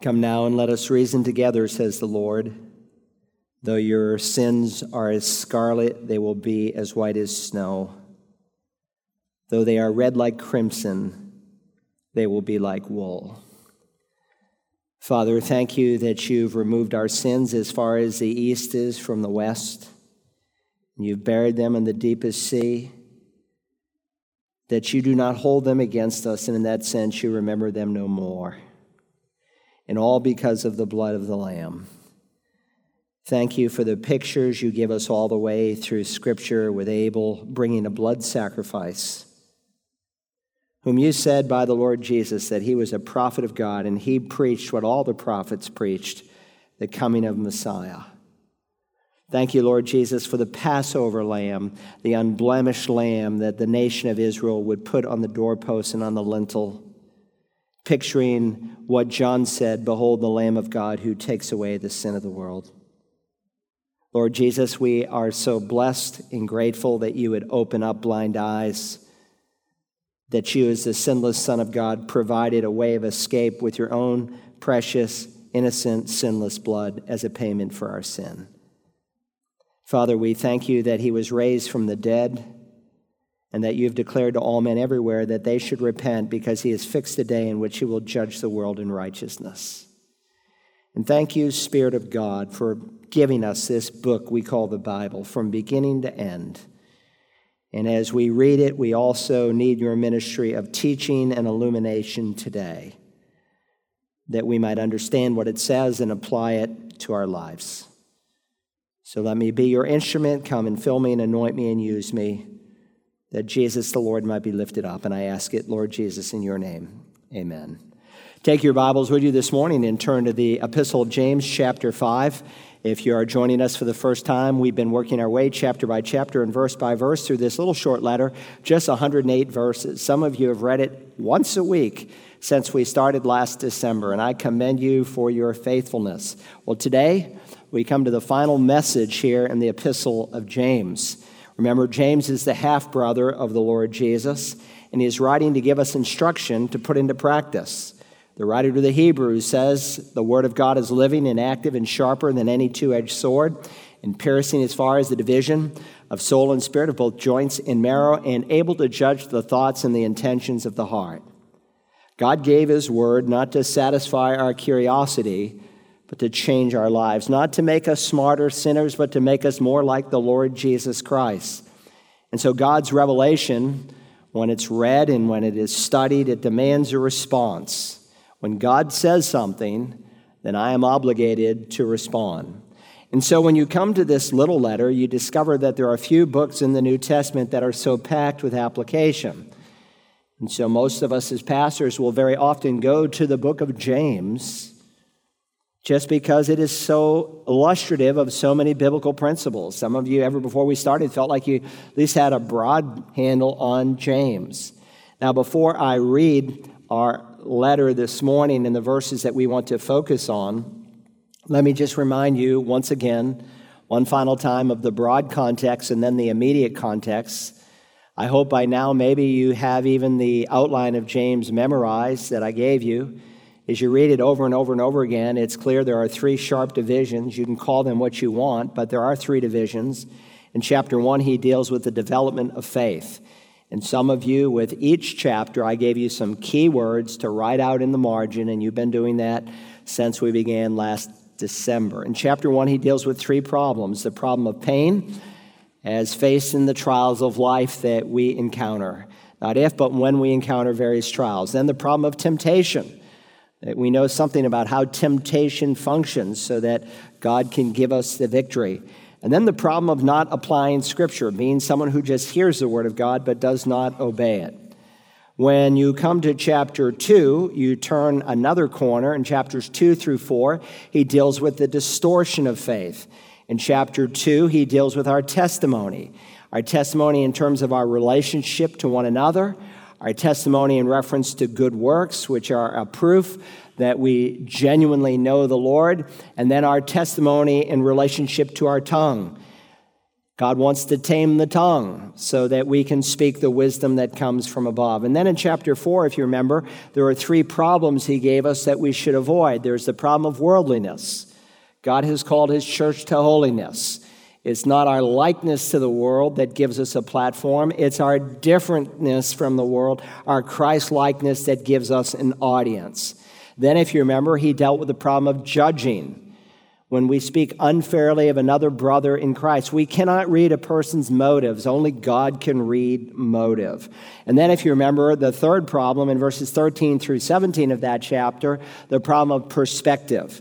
Come now and let us reason together, says the Lord. Though your sins are as scarlet, they will be as white as snow. Though they are red like crimson, they will be like wool. Father, thank you that you've removed our sins as far as the east is from the west. You've buried them in the deepest sea, that you do not hold them against us, and in that sense you remember them no more. And all because of the blood of the Lamb. Thank you for the pictures you give us all the way through Scripture with Abel bringing a blood sacrifice, whom you said by the Lord Jesus that he was a prophet of God, and he preached what all the prophets preached, the coming of Messiah. Thank you, Lord Jesus, for the Passover lamb, the unblemished lamb that the nation of Israel would put on the doorpost and on the lintel, picturing what John said, "Behold the Lamb of God who takes away the sin of the world." Lord Jesus, we are so blessed and grateful that you would open up blind eyes, that you, as the sinless Son of God, provided a way of escape with your own precious, innocent, sinless blood as a payment for our sin. Father, we thank you that he was raised from the dead, and that you've declared to all men everywhere that they should repent, because he has fixed the day in which he will judge the world in righteousness. And thank you, Spirit of God, for giving us this book we call the Bible from beginning to end. And as we read it, we also need your ministry of teaching and illumination today, that we might understand what it says and apply it to our lives. So let me be your instrument. Come and fill me and anoint me and use me, that Jesus the Lord might be lifted up. And I ask it, Lord Jesus, in your name. Amen. Take your Bibles with you this morning and turn to the Epistle of James, chapter 5. If you are joining us for the first time, we've been working our way chapter by chapter and verse by verse through this little short letter, just 108 verses. Some of you have read it once a week since we started last December, and I commend you for your faithfulness. Well, today we come to the final message here in the Epistle of James. Remember, James is the half-brother of the Lord Jesus, and he is writing to give us instruction to put into practice. The writer to the Hebrews says, "The word of God is living and active and sharper than any two-edged sword, and piercing as far as the division of soul and spirit, of both joints and marrow, and able to judge the thoughts and the intentions of the heart." God gave his word not to satisfy our curiosity, but to change our lives, not to make us smarter sinners, but to make us more like the Lord Jesus Christ. And so God's revelation, when it's read and when it is studied, it demands a response. When God says something, then I am obligated to respond. And so when you come to this little letter, you discover that there are few books in the New Testament that are so packed with application. And so most of us as pastors will very often go to the book of James, just because it is so illustrative of so many biblical principles. Some of you, ever before we started, felt like you at least had a broad handle on James. Now, before I read our letter this morning and the verses that we want to focus on, let me just remind you once again, one final time, of the broad context and then the immediate context. I hope by now maybe you have even the outline of James memorized that I gave you. As you read it over and over and over again, it's clear there are three sharp divisions. You can call them what you want, but there are three divisions. In chapter 1, he deals with the development of faith. And some of you, with each chapter, I gave you some key words to write out in the margin, and you've been doing that since we began last December. In chapter 1, he deals with three problems: the problem of pain, as faced in the trials of life that we encounter. Not if, but when we encounter various trials. Then the problem of temptation, that we know something about how temptation functions so that God can give us the victory. And then the problem of not applying Scripture, being someone who just hears the Word of God but does not obey it. When you come to chapter 2, you turn another corner. In chapters 2 through 4, he deals with the distortion of faith. In chapter 2, he deals with our testimony in terms of our relationship to one another, our testimony in reference to good works, which are a proof that we genuinely know the Lord, and then our testimony in relationship to our tongue. God wants to tame the tongue so that we can speak the wisdom that comes from above. And then in chapter 4, if you remember, there are three problems he gave us that we should avoid. There's the problem of worldliness. God has called his church to holiness. It's not our likeness to the world that gives us a platform. It's our differentness from the world, our Christ-likeness that gives us an audience. Then, if you remember, he dealt with the problem of judging. When we speak unfairly of another brother in Christ, we cannot read a person's motives. Only God can read motive. And then if you remember the third problem in verses 13 through 17 of that chapter, the problem of perspective.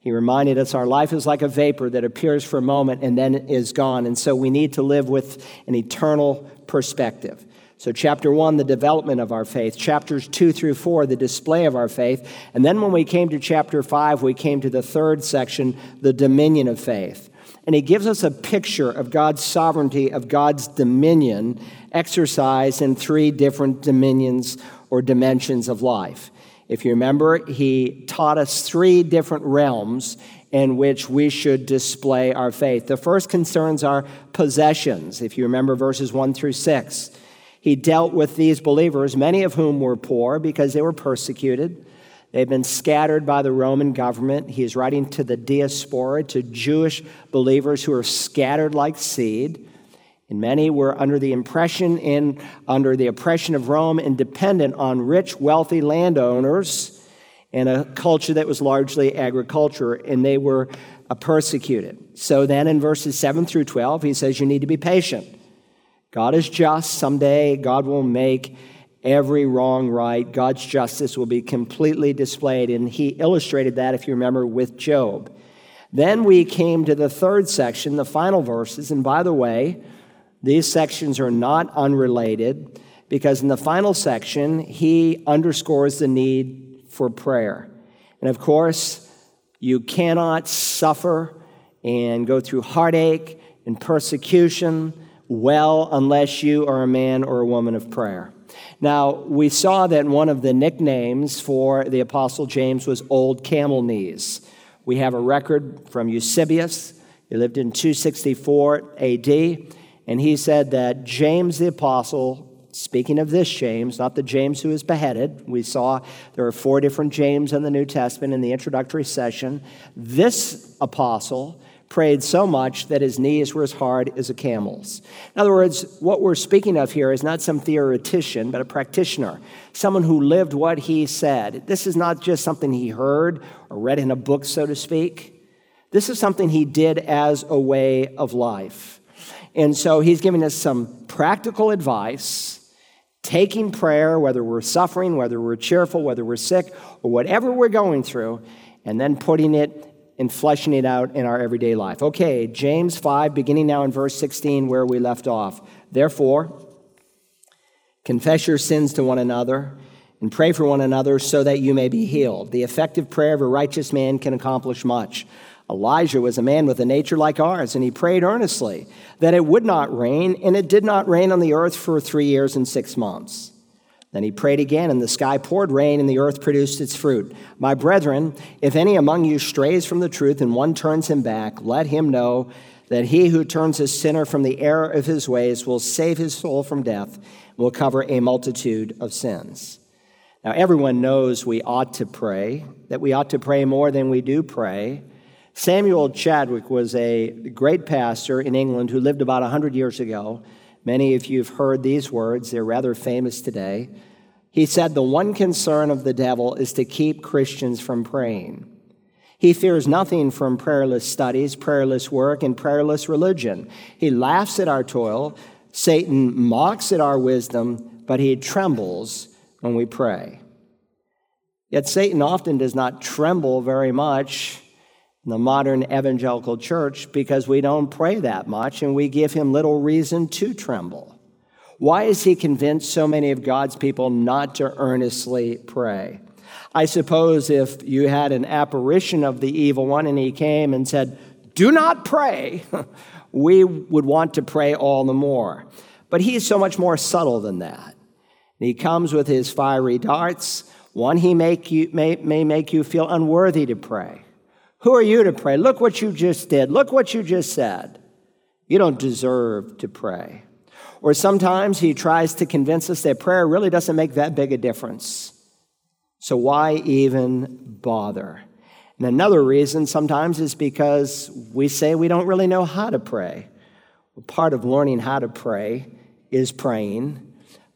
He reminded us our life is like a vapor that appears for a moment and then is gone. And so we need to live with an eternal perspective. So chapter 1, the development of our faith. Chapters 2 through 4, the display of our faith. And then when we came to chapter 5, we came to the third section, the dominion of faith. And he gives us a picture of God's sovereignty, of God's dominion, exercised in three different dominions or dimensions of life. If you remember, he taught us three different realms in which we should display our faith. The first concerns our possessions. If you remember verses 1 through 6. He dealt with these believers, many of whom were poor because they were persecuted. They've been scattered by the Roman government. He is writing to the diaspora, to Jewish believers who are scattered like seed. And many were under the oppression of Rome and dependent on rich, wealthy landowners and a culture that was largely agriculture, and they were persecuted. So then in verses 7 through 12, he says you need to be patient. God is just. Someday God will make every wrong right. God's justice will be completely displayed. And he illustrated that, if you remember, with Job. Then we came to the third section, the final verses. And by the way, these sections are not unrelated because in the final section, he underscores the need for prayer. And of course, you cannot suffer and go through heartache and persecution well, unless you are a man or a woman of prayer. Now, we saw that one of the nicknames for the Apostle James was Old Camel Knees. We have a record from Eusebius. He lived in 264 A.D., and he said that James the Apostle, speaking of this James, not the James who was beheaded. We saw there are four different James in the New Testament in the introductory session. This apostle prayed so much that his knees were as hard as a camel's. In other words, what we're speaking of here is not some theoretician, but a practitioner, someone who lived what he said. This is not just something he heard or read in a book, so to speak. This is something he did as a way of life. And so he's giving us some practical advice, taking prayer, whether we're suffering, whether we're cheerful, whether we're sick, or whatever we're going through, and then putting it and fleshing it out in our everyday life. Okay, James 5, beginning now in verse 16, where we left off. Therefore, confess your sins to one another and pray for one another so that you may be healed. The effective prayer of a righteous man can accomplish much. Elijah was a man with a nature like ours, and he prayed earnestly that it would not rain, and it did not rain on the earth for 3 years and 6 months. Then he prayed again, and the sky poured rain, and the earth produced its fruit. My brethren, if any among you strays from the truth and one turns him back, let him know that he who turns a sinner from the error of his ways will save his soul from death and will cover a multitude of sins. Now, everyone knows we ought to pray, that we ought to pray more than we do pray. Samuel Chadwick was a great pastor in England who lived about 100 years ago. Many of you have heard these words. They're rather famous today. He said, the one concern of the devil is to keep Christians from praying. He fears nothing from prayerless studies, prayerless work, and prayerless religion. He laughs at our toil. Satan mocks at our wisdom, but he trembles when we pray. Yet Satan often does not tremble very much in the modern evangelical church because we don't pray that much and we give him little reason to tremble. Why is he convinced so many of God's people not to earnestly pray? I suppose if you had an apparition of the evil one and he came and said, do not pray, we would want to pray all the more. But he's so much more subtle than that. And he comes with his fiery darts. One, he may make you feel unworthy to pray. Who are you to pray? Look what you just did. Look what you just said. You don't deserve to pray. Or sometimes he tries to convince us that prayer really doesn't make that big a difference. So why even bother? And another reason sometimes is because we say we don't really know how to pray. Well, part of learning how to pray is praying,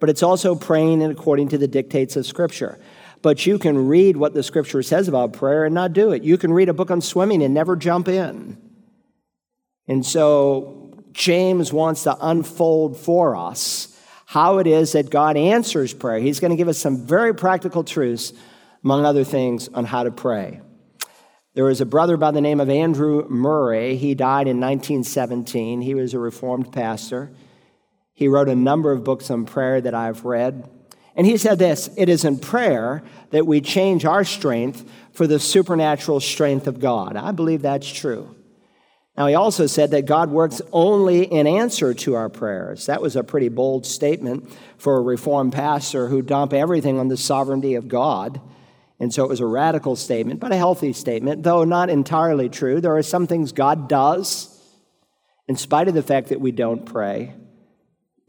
but it's also praying according to the dictates of Scripture. But you can read what the Scripture says about prayer and not do it. You can read a book on swimming and never jump in. And so James wants to unfold for us how it is that God answers prayer. He's going to give us some very practical truths, among other things, on how to pray. There was a brother by the name of Andrew Murray. He died in 1917. He was a Reformed pastor. He wrote a number of books on prayer that I've read. And he said this, "It is in prayer that we change our strength for the supernatural strength of God." I believe that's true. Now, he also said that God works only in answer to our prayers. That was a pretty bold statement for a Reformed pastor who dumped everything on the sovereignty of God. And so it was a radical statement, but a healthy statement, though not entirely true. There are some things God does in spite of the fact that we don't pray.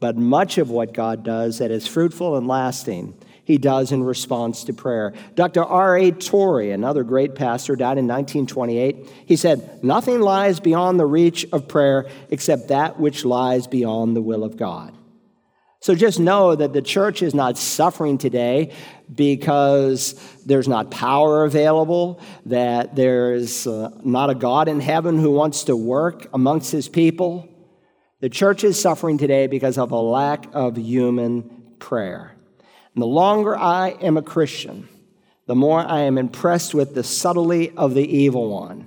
But much of what God does that is fruitful and lasting, he does in response to prayer. Dr. R.A. Torrey, another great pastor, died in 1928. He said, "Nothing lies beyond the reach of prayer except that which lies beyond the will of God." So just know that the church is not suffering today because there's not power available, that there's not a God in heaven who wants to work amongst his people. The church is suffering today because of a lack of human prayer. And the longer I am a Christian, the more I am impressed with the subtlety of the evil one.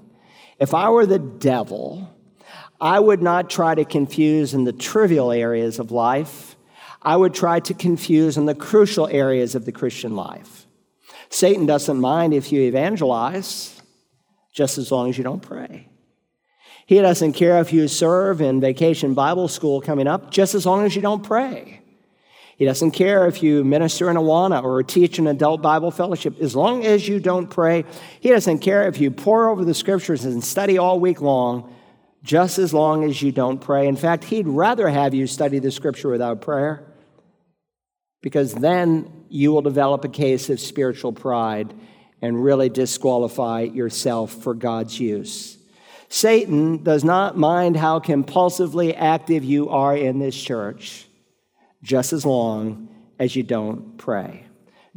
If I were the devil, I would not try to confuse in the trivial areas of life. I would try to confuse in the crucial areas of the Christian life. Satan doesn't mind if you evangelize, just as long as you don't pray. He doesn't care if you serve in vacation Bible school coming up, just as long as you don't pray. He doesn't care if you minister in Awana or teach an adult Bible fellowship, as long as you don't pray. He doesn't care if you pore over the Scriptures and study all week long, just as long as you don't pray. In fact, he'd rather have you study the Scripture without prayer, because then you will develop a case of spiritual pride and really disqualify yourself for God's use. Satan does not mind how compulsively active you are in this church, just as long as you don't pray.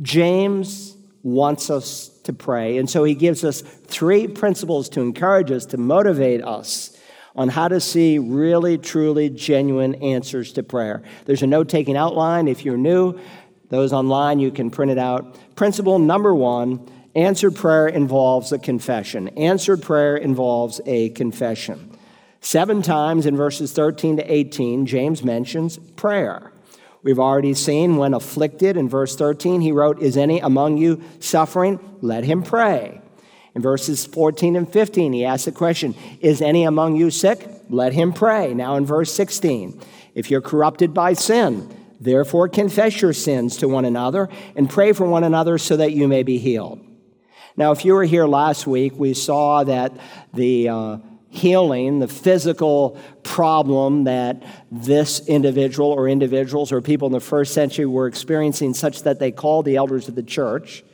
James wants us to pray, and so he gives us three principles to encourage us, to motivate us on how to see really, truly genuine answers to prayer. There's a note-taking outline. If you're new, those online, you can print it out. Principle number one, answered prayer involves a confession. Answered prayer involves a confession. 7 times in verses 13 to 18, James mentions prayer. We've already seen when afflicted, in verse 13, he wrote, "Is any among you suffering? Let him pray." In verses 14 and 15, he asks the question, "Is any among you sick? Let him pray." Now in verse 16, "If you're corrupted by sin, therefore confess your sins to one another and pray for one another so that you may be healed." Now, if you were here last week, we saw that the healing, the physical problem that this individual or individuals or people in the first century were experiencing, such that they called the elders of the church,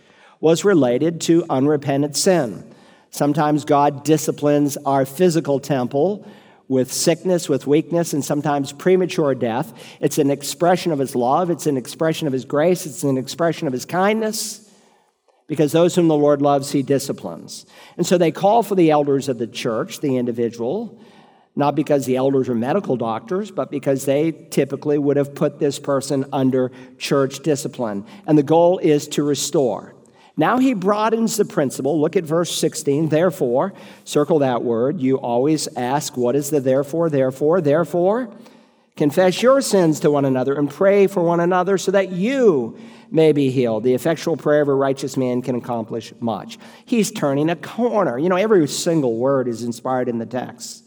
was related to unrepentant sin. Sometimes God disciplines our physical temple with sickness, with weakness, and sometimes premature death. It's an expression of his love. It's an expression of his grace. It's an expression of his kindness. Because those whom the Lord loves, he disciplines. And so they call for the elders of the church, the individual, not because the elders are medical doctors, but because they typically would have put this person under church discipline. And the goal is to restore. Now he broadens the principle. Look at verse 16. Therefore, circle that word. You always ask, what is the therefore, therefore, therefore? Confess your sins to one another and pray for one another so that you may be healed. The effectual prayer of a righteous man can accomplish much. He's turning a corner. You know, every single word is inspired in the text.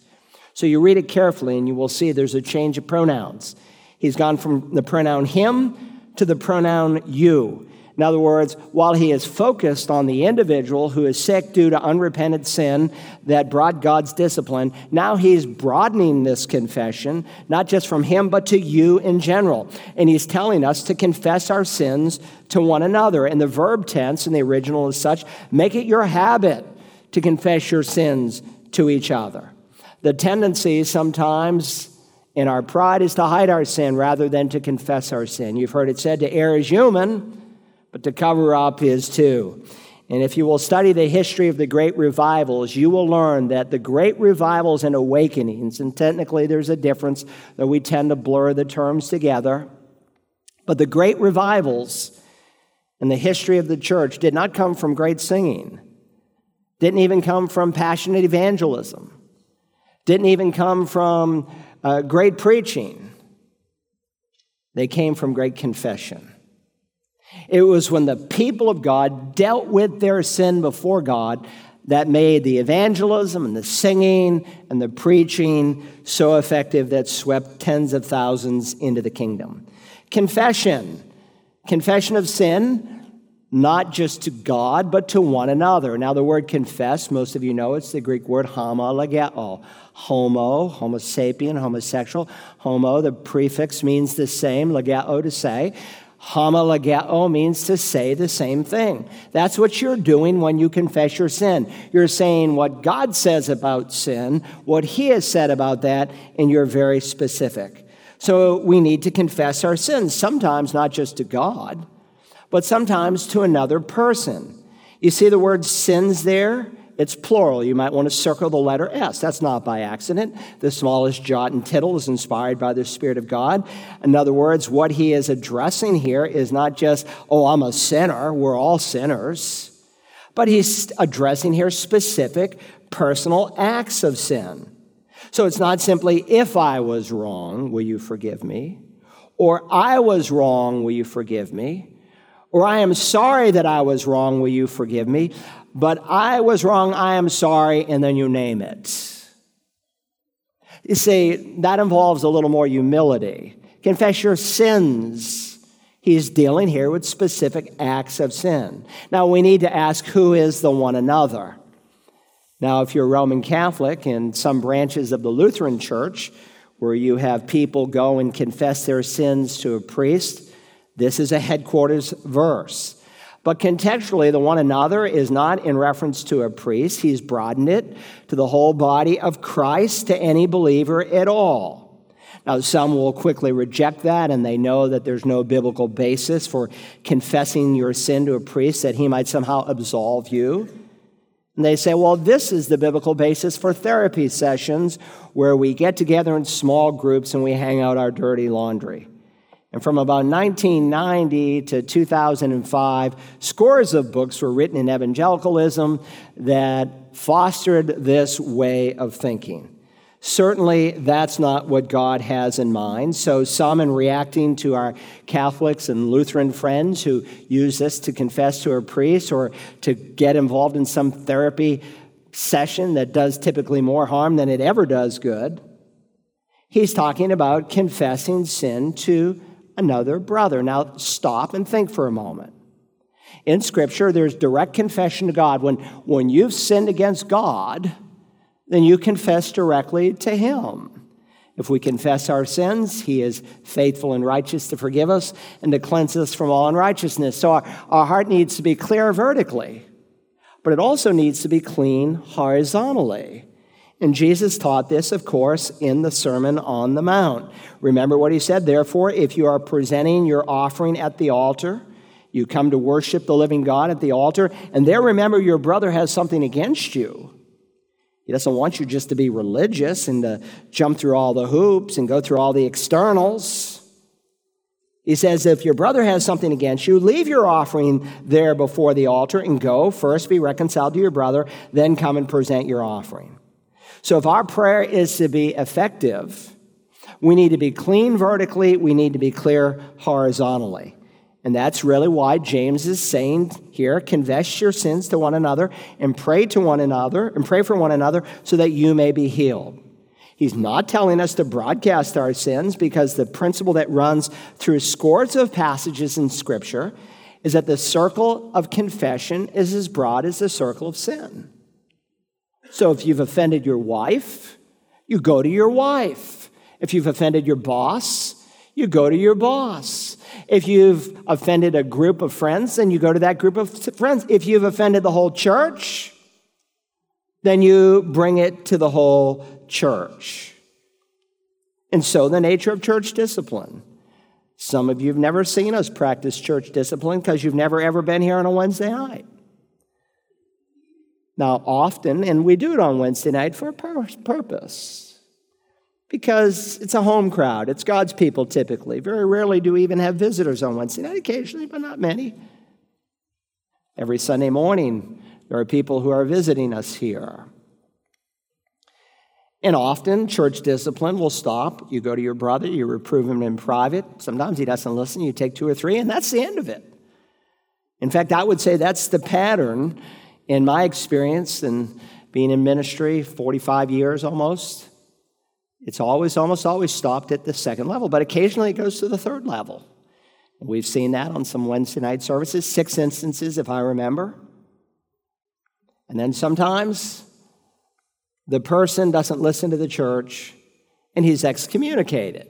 So you read it carefully and you will see there's a change of pronouns. He's gone from the pronoun him to the pronoun you. In other words, while he is focused on the individual who is sick due to unrepented sin that brought God's discipline, now he's broadening this confession, not just from him, but to you in general. And he's telling us to confess our sins to one another. And the verb tense in the original is such, make it your habit to confess your sins to each other. The tendency sometimes in our pride is to hide our sin rather than to confess our sin. You've heard it said, to err is human, but to cover up is too. And if you will study the history of the great revivals, you will learn that the great revivals and awakenings, and technically there's a difference, that we tend to blur the terms together, but the great revivals in the history of the church did not come from great singing, didn't even come from passionate evangelism, didn't even come from great preaching. They came from great confession. It was when the people of God dealt with their sin before God that made the evangelism and the singing and the preaching so effective that swept tens of thousands into the kingdom. Confession of sin, not just to God, but to one another. Now, the word confess, most of you know, it's the Greek word homologeo. Homo, homo sapien, homosexual. Homo, the prefix means the same, logeo, to say. Homologeo means to say the same thing. That's what you're doing when you confess your sin. You're saying what God says about sin, what he has said about that, and you're very specific. So we need to confess our sins, sometimes not just to God, but sometimes to another person. You see the word sins there? It's plural. You might want to circle the letter S. That's not by accident. The smallest jot and tittle is inspired by the Spirit of God. In other words, what he is addressing here is not just, oh, I'm a sinner, we're all sinners, but he's addressing here specific personal acts of sin. So it's not simply, if I was wrong, will you forgive me? Or I was wrong, will you forgive me? Or I am sorry that I was wrong, will you forgive me? But I was wrong, I am sorry, and then you name it. You see, that involves a little more humility. Confess your sins. He's dealing here with specific acts of sin. Now, we need to ask, who is the one another? Now, if you're Roman Catholic and some branches of the Lutheran Church, where you have people go and confess their sins to a priest, this is a headquarters verse. But contextually, the one another is not in reference to a priest. He's broadened it to the whole body of Christ, to any believer at all. Now, some will quickly reject that, and they know that there's no biblical basis for confessing your sin to a priest, that he might somehow absolve you. And they say, well, this is the biblical basis for therapy sessions, where we get together in small groups and we hang out our dirty laundry. And from about 1990 to 2005, scores of books were written in evangelicalism that fostered this way of thinking. Certainly, that's not what God has in mind. So some, in reacting to our Catholics and Lutheran friends who use this to confess to a priest or to get involved in some therapy session that does typically more harm than it ever does good, he's talking about confessing sin to another brother. Now, stop and think for a moment. In Scripture, there's direct confession to God. When you've sinned against God, then you confess directly to him. If we confess our sins, he is faithful and righteous to forgive us and to cleanse us from all unrighteousness. So our heart needs to be clear vertically, but it also needs to be clean horizontally. And Jesus taught this, of course, in the Sermon on the Mount. Remember what he said, therefore, if you are presenting your offering at the altar, you come to worship the living God at the altar, and there remember your brother has something against you. He doesn't want you just to be religious and to jump through all the hoops and go through all the externals. He says, if your brother has something against you, leave your offering there before the altar and go first be reconciled to your brother, then come and present your offering. So if our prayer is to be effective, we need to be clean vertically, we need to be clear horizontally. And that's really why James is saying here, confess your sins to one another and pray to one another and pray for one another so that you may be healed. He's not telling us to broadcast our sins, because the principle that runs through scores of passages in Scripture is that the circle of confession is as broad as the circle of sin. So if you've offended your wife, you go to your wife. If you've offended your boss, you go to your boss. If you've offended a group of friends, then you go to that group of friends. If you've offended the whole church, then you bring it to the whole church. And so the nature of church discipline. Some of you have never seen us practice church discipline because you've never ever been here on a Wednesday night. Now, often, and we do it on Wednesday night for a purpose, because it's a home crowd. It's God's people typically. Very rarely do we even have visitors on Wednesday night, occasionally, but not many. Every Sunday morning, there are people who are visiting us here. And often, church discipline will stop. You go to your brother, you reprove him in private. Sometimes he doesn't listen. You take 2 or 3, and that's the end of it. In fact, I would say that's the pattern in my experience and being in ministry 45 years almost. It's almost always stopped at the second level, but occasionally it goes to the third level. We've seen that on some Wednesday night services, 6 instances if I remember. And then sometimes the person doesn't listen to the church, and he's excommunicated.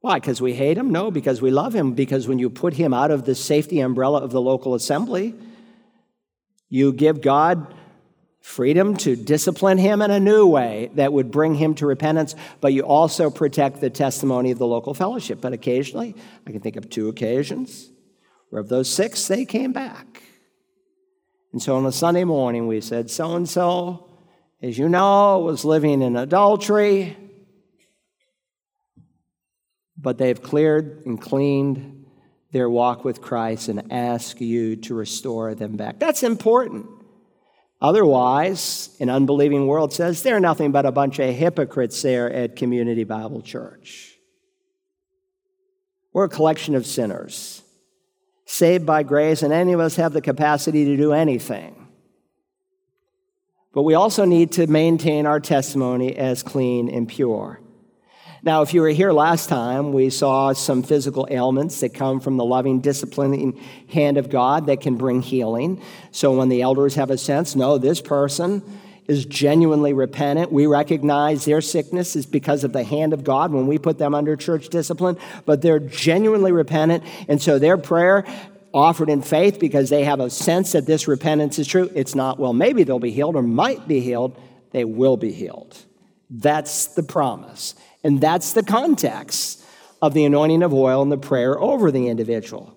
Why? Because we hate him? No, because we love him. Because when you put him out of the safety umbrella of the local assembly, you give God freedom to discipline him in a new way that would bring him to repentance, but you also protect the testimony of the local fellowship. But occasionally, I can think of 2 occasions where of those 6, they came back. And so on a Sunday morning, we said, so-and-so, as you know, was living in adultery, but they've cleared and cleaned their walk with Christ and ask you to restore them back. That's important. Otherwise, an unbelieving world says they're nothing but a bunch of hypocrites there at Community Bible Church. We're a collection of sinners, saved by grace, and any of us have the capacity to do anything. But we also need to maintain our testimony as clean and pure. Now, if you were here last time, we saw some physical ailments that come from the loving, disciplining hand of God that can bring healing. So when the elders have a sense, no, this person is genuinely repentant. We recognize their sickness is because of the hand of God when we put them under church discipline, but they're genuinely repentant, and so their prayer offered in faith because they have a sense that this repentance is true. It's not, well, maybe they'll be healed or might be healed. They will be healed. That's the promise. And that's the context of the anointing of oil and the prayer over the individual.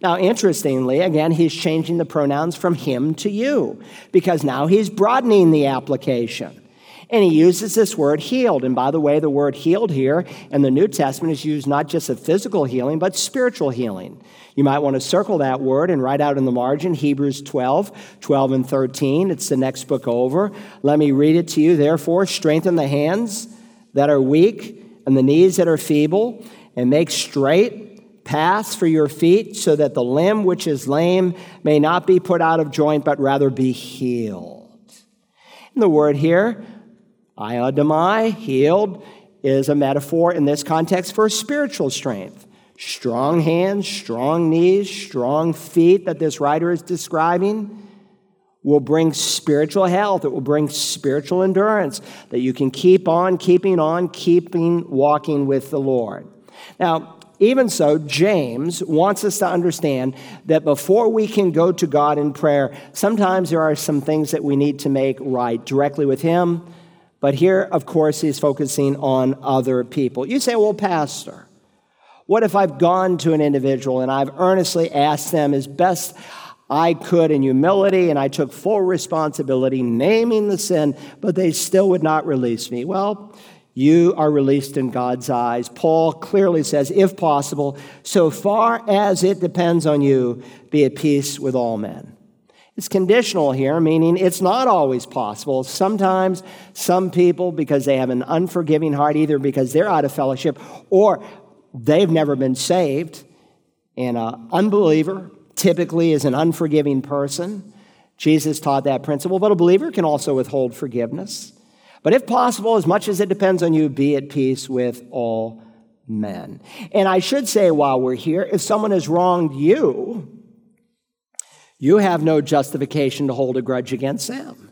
Now, interestingly, again, he's changing the pronouns from him to you because now he's broadening the application. And he uses this word healed. And by the way, the word healed here in the New Testament is used not just of physical healing, but spiritual healing. You might want to circle that word and write out in the margin, Hebrews 12 and 13. It's the next book over. Let me read it to you. Therefore, strengthen the hands that are weak and the knees that are feeble, and make straight paths for your feet so that the limb which is lame may not be put out of joint, but rather be healed. And the word here, iodamai, healed, is a metaphor in this context for spiritual strength. Strong hands, strong knees, strong feet that this writer is describing will bring spiritual health. It will bring spiritual endurance that you can keep on, keeping walking with the Lord. Now, even so, James wants us to understand that before we can go to God in prayer, sometimes there are some things that we need to make right directly with him. But here, of course, he's focusing on other people. You say, well, Pastor, what if I've gone to an individual and I've earnestly asked them as best I could in humility and I took full responsibility, naming the sin, but they still would not release me? Well, you are released in God's eyes. Paul clearly says, if possible, so far as it depends on you, be at peace with all men. It's conditional here, meaning it's not always possible. Sometimes some people, because they have an unforgiving heart, either because they're out of fellowship or they've never been saved, and an unbeliever typically is an unforgiving person. Jesus taught that principle, but a believer can also withhold forgiveness. But if possible, as much as it depends on you, be at peace with all men. And I should say while we're here, if someone has wronged you, you have no justification to hold a grudge against them.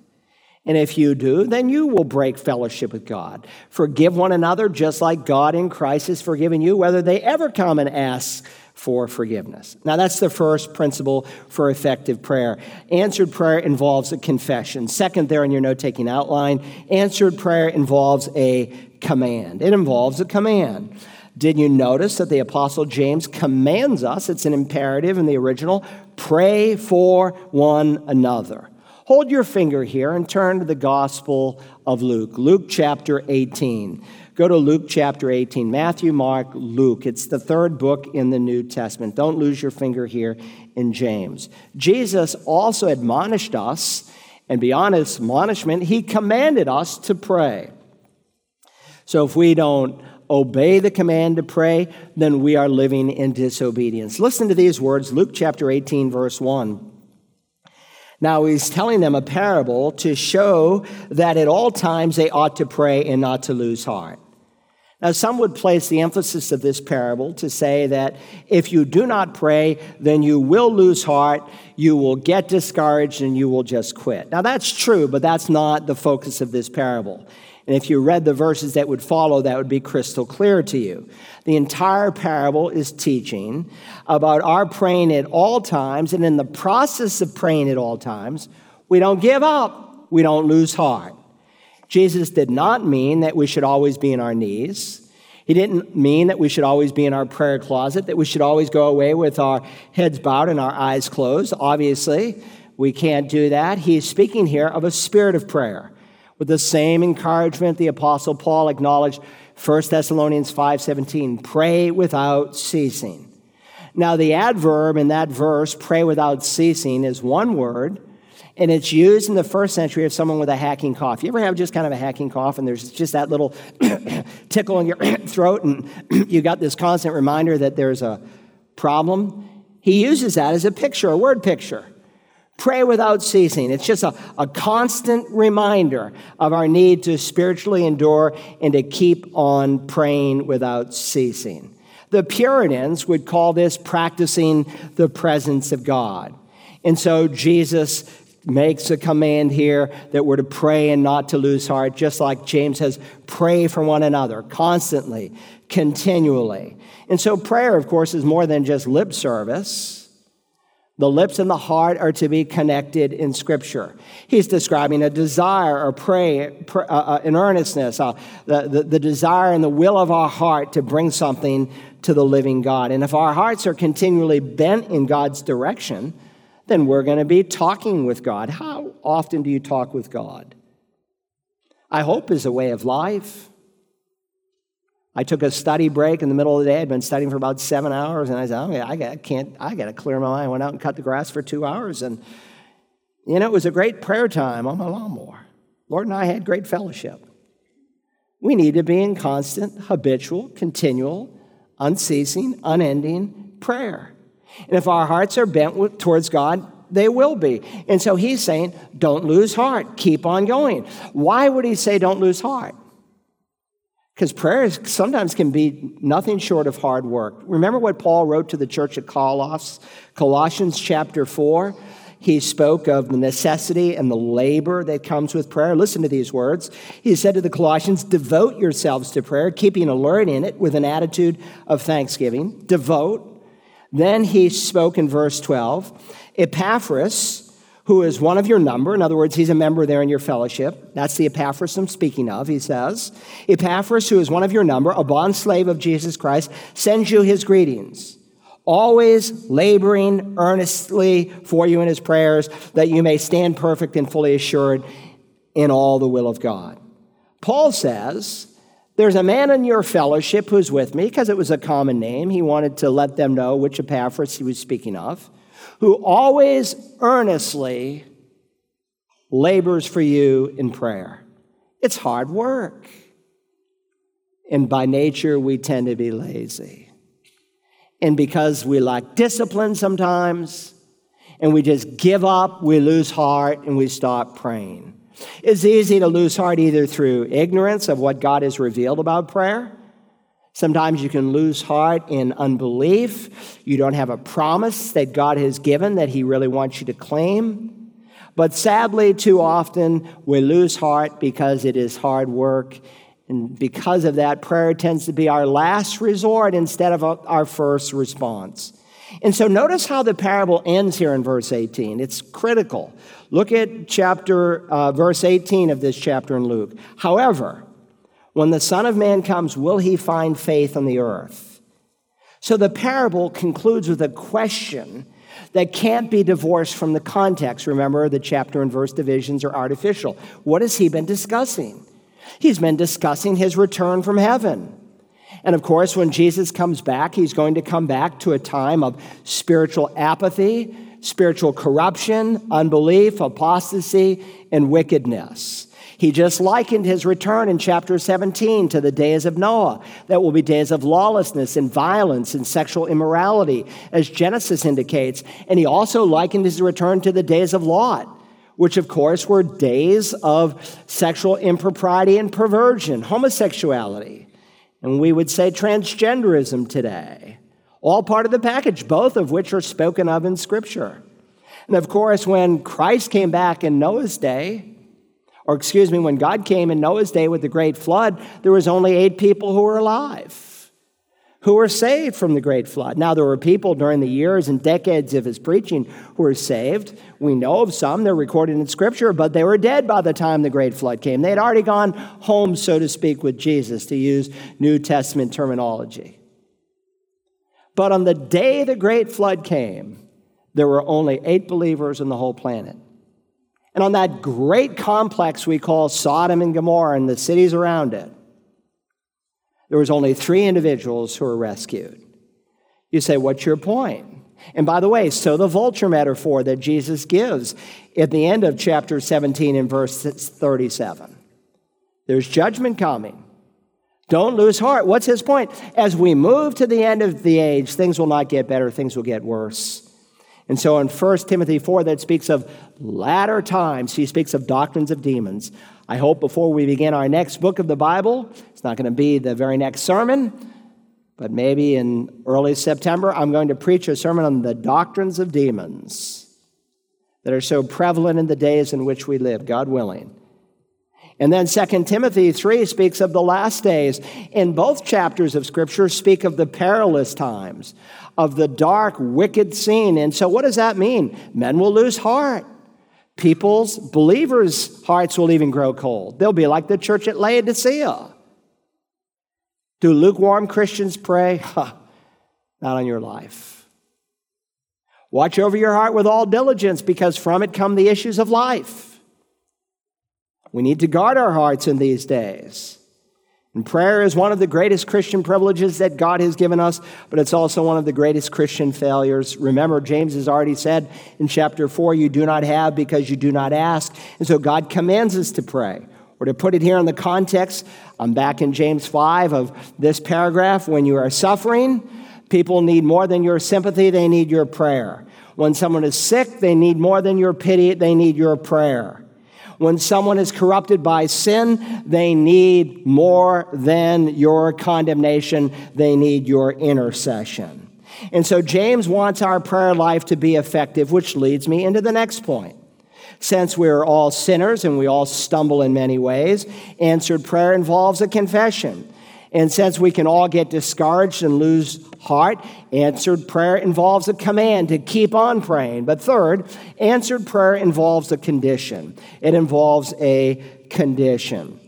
And if you do, then you will break fellowship with God. Forgive one another just like God in Christ has forgiven you, whether they ever come and ask for forgiveness. Now, that's the first principle for effective prayer. Answered prayer involves a confession. Second, there in your note-taking outline, answered prayer involves a command. It involves a command. Did you notice that the Apostle James commands us, it's an imperative in the original, pray for one another. Hold your finger here and turn to the Gospel of Luke, Luke chapter 18. Go to Luke chapter 18, Matthew, Mark, Luke. It's the third book in the New Testament. Don't lose your finger here in James. Jesus also admonished us, and beyond his admonishment, he commanded us to pray. So if we don't obey the command to pray, then we are living in disobedience. Listen to these words, Luke chapter 18, verse 1. Now, he's telling them a parable to show that at all times they ought to pray and not to lose heart. Now, some would place the emphasis of this parable to say that if you do not pray, then you will lose heart, you will get discouraged, and you will just quit. Now, that's true, but that's not the focus of this parable. And if you read the verses that would follow, that would be crystal clear to you. The entire parable is teaching about our praying at all times, and in the process of praying at all times, we don't give up, we don't lose heart. Jesus did not mean that we should always be in our knees. He didn't mean that we should always be in our prayer closet, that we should always go away with our heads bowed and our eyes closed. Obviously, we can't do that. He's speaking here of a spirit of prayer. With the same encouragement, the Apostle Paul acknowledged 1 Thessalonians 5:17, pray without ceasing. Now, the adverb in that verse, pray without ceasing, is one word, and it's used in the first century of someone with a hacking cough. You ever have just kind of a hacking cough, and there's just that little tickle in your throat, and you got this constant reminder that there's a problem? He uses that as a picture, a word picture. Pray without ceasing. It's just a constant reminder of our need to spiritually endure and to keep on praying without ceasing. The Puritans would call this practicing the presence of God. And so Jesus makes a command here that we're to pray and not to lose heart, just like James says, pray for one another constantly, continually. And so prayer, of course, is more than just lip service. The lips and the heart are to be connected in Scripture. He's describing a desire or an earnestness, the desire and the will of our heart to bring something to the living God. And if our hearts are continually bent in God's direction, then we're going to be talking with God. How often do you talk with God? I hope is a way of life. I took a study break in the middle of the day. I'd been studying for about 7 hours, and I said, okay, I got to clear my mind. I went out and cut the grass for 2 hours, and, it was a great prayer time on my lawnmower. Lord and I had great fellowship. We need to be in constant, habitual, continual, unceasing, unending prayer. And if our hearts are bent towards God, they will be. And so he's saying, don't lose heart. Keep on going. Why would he say don't lose heart? Because prayer sometimes can be nothing short of hard work. Remember what Paul wrote to the church at Colossians chapter 4? He spoke of the necessity and the labor that comes with prayer. Listen to these words. He said to the Colossians, devote yourselves to prayer, keeping alert in it with an attitude of thanksgiving. Devote. Then he spoke in verse 12, Epaphras, who is one of your number. In other words, he's a member there in your fellowship. That's the Epaphras I'm speaking of, he says. Epaphras, who is one of your number, a bondslave of Jesus Christ, sends you his greetings, always laboring earnestly for you in his prayers, that you may stand perfect and fully assured in all the will of God. Paul says, there's a man in your fellowship who's with me, because it was a common name. He wanted to let them know which Epaphras he was speaking of, who always earnestly labors for you in prayer. It's hard work. And by nature, we tend to be lazy. And because we lack discipline sometimes, and we just give up, we lose heart, and we stop praying. It's easy to lose heart either through ignorance of what God has revealed about prayer, Sometimes you can lose heart in unbelief. You don't have a promise that God has given that he really wants you to claim. But sadly, too often, we lose heart because it is hard work. And because of that, prayer tends to be our last resort instead of our first response. And so notice how the parable ends here in verse 18. It's critical. Look at verse 18 of this chapter in Luke. However, when the Son of Man comes, will he find faith on the earth? So the parable concludes with a question that can't be divorced from the context. Remember, the chapter and verse divisions are artificial. What has he been discussing? He's been discussing his return from heaven. And of course, when Jesus comes back, he's going to come back to a time of spiritual apathy, spiritual corruption, unbelief, apostasy, and wickedness. He just likened his return in chapter 17 to the days of Noah. That will be days of lawlessness and violence and sexual immorality, as Genesis indicates. And he also likened his return to the days of Lot, which, of course, were days of sexual impropriety and perversion, homosexuality, and we would say transgenderism today. All part of the package, both of which are spoken of in Scripture. And, of course, when Christ came back in Noah's day, when God came in Noah's day with the great flood, there was only 8 people who were alive, who were saved from the great flood. Now, there were people during the years and decades of his preaching who were saved. We know of some. They're recorded in Scripture, but they were dead by the time the great flood came. They had already gone home, so to speak, with Jesus, to use New Testament terminology. But on the day the great flood came, there were only 8 believers on the whole planet. And on that great complex we call Sodom and Gomorrah and the cities around it, there was only 3 individuals who were rescued. You say, what's your point? And by the way, so the vulture metaphor that Jesus gives at the end of chapter 17 and verse 37. There's judgment coming. Don't lose heart. What's his point? As we move to the end of the age, things will not get better. Things will get worse. And so in 1 Timothy 4, that speaks of latter times. He speaks of doctrines of demons. I hope before we begin our next book of the Bible, it's not going to be the very next sermon, but maybe in early September, I'm going to preach a sermon on the doctrines of demons that are so prevalent in the days in which we live, God willing. And then 2 Timothy 3 speaks of the last days. And both chapters of Scripture speak of the perilous times, of the dark, wicked scene. And so what does that mean? Men will lose heart. Believers' hearts will even grow cold. They'll be like the church at Laodicea. Do lukewarm Christians pray? Not on your life. Watch over your heart with all diligence, because from it come the issues of life. We need to guard our hearts in these days. And prayer is one of the greatest Christian privileges that God has given us, but it's also one of the greatest Christian failures. Remember, James has already said in chapter 4, you do not have because you do not ask. And so God commands us to pray. Or to put it here in the context, I'm back in James 5 of this paragraph. When you are suffering, people need more than your sympathy. They need your prayer. When someone is sick, they need more than your pity. They need your prayer. When someone is corrupted by sin, they need more than your condemnation. They need your intercession. And so James wants our prayer life to be effective, which leads me into the next point. Since we are all sinners and we all stumble in many ways, answered prayer involves a confession. And since we can all get discouraged and lose heart, answered prayer involves a command to keep on praying. But third, answered prayer involves a condition. It involves a condition.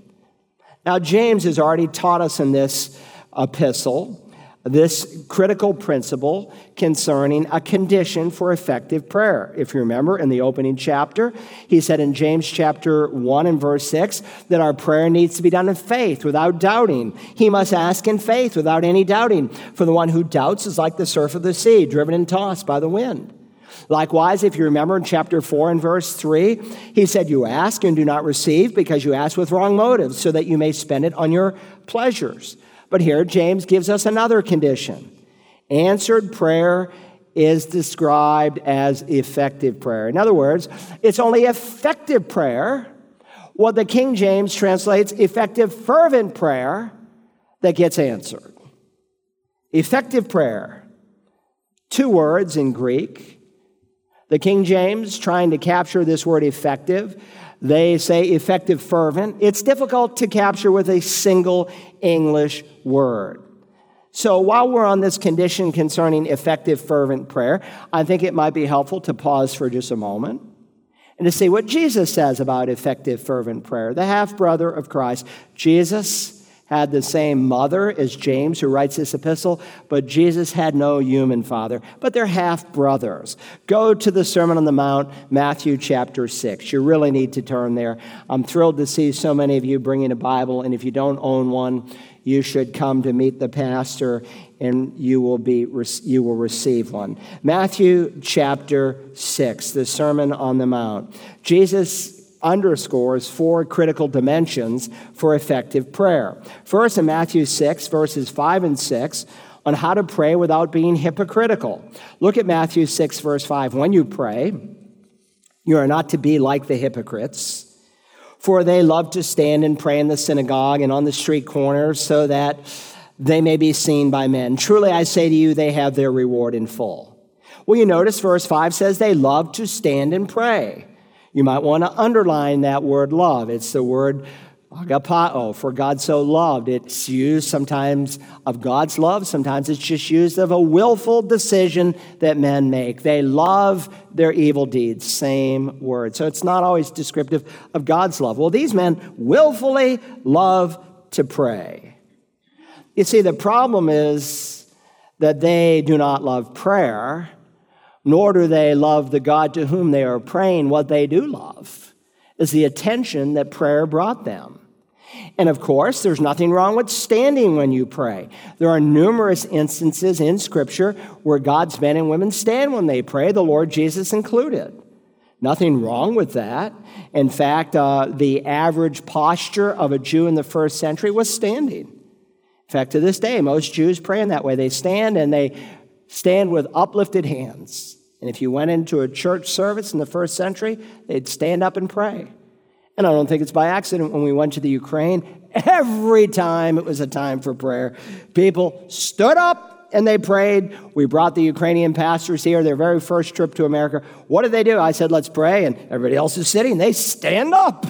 Now, James has already taught us in this epistle this critical principle concerning a condition for effective prayer. If you remember in the opening chapter, he said in James chapter 1 and verse 6 that our prayer needs to be done in faith without doubting. He must ask in faith without any doubting. For the one who doubts is like the surf of the sea, driven and tossed by the wind. Likewise, if you remember in chapter 4 and verse 3, he said, you ask and do not receive because you ask with wrong motives so that you may spend it on your pleasures. But here, James gives us another condition. Answered prayer is described as effective prayer. In other words, it's only effective prayer, what the King James translates effective fervent prayer, that gets answered. Effective prayer. 2 words in Greek. The King James, trying to capture this word effective, they say effective fervent. It's difficult to capture with a single English word. So while we're on this condition concerning effective fervent prayer, I think it might be helpful to pause for just a moment and to see what Jesus says about effective fervent prayer. The half-brother of Christ. Jesus had the same mother as James, who writes this epistle, but Jesus had no human father, but they're half-brothers. Go to the Sermon on the Mount, Matthew chapter 6. You really need to turn there. I'm thrilled to see so many of you bringing a Bible, and if you don't own one, you should come to meet the pastor, and you will receive one. Matthew chapter 6, the Sermon on the Mount. Jesus underscores 4 critical dimensions for effective prayer. First, in Matthew 6, verses 5 and 6, on how to pray without being hypocritical. Look at Matthew 6, verse 5. When you pray, you are not to be like the hypocrites, for they love to stand and pray in the synagogue and on the street corners so that they may be seen by men. Truly, I say to you, they have their reward in full. Well, you notice verse 5 says they love to stand and pray. You might want to underline that word love. It's the word agapao, for God so loved. It's used sometimes of God's love. Sometimes it's just used of a willful decision that men make. They love their evil deeds. Same word. So it's not always descriptive of God's love. Well, these men willfully love to pray. You see, the problem is that they do not love prayer, nor do they love the God to whom they are praying. What they do love is the attention that prayer brought them. And of course, there's nothing wrong with standing when you pray. There are numerous instances in Scripture where God's men and women stand when they pray, the Lord Jesus included. Nothing wrong with that. In fact, the average posture of a Jew in the first century was standing. In fact, to this day, most Jews pray in that way. They stand, and they stand with uplifted hands. And if you went into a church service in the first century, they'd stand up and pray. And I don't think it's by accident when we went to the Ukraine, every time it was a time for prayer, people stood up and they prayed. We brought the Ukrainian pastors here, their very first trip to America. What did they do? I said, let's pray. And everybody else is sitting. They stand up.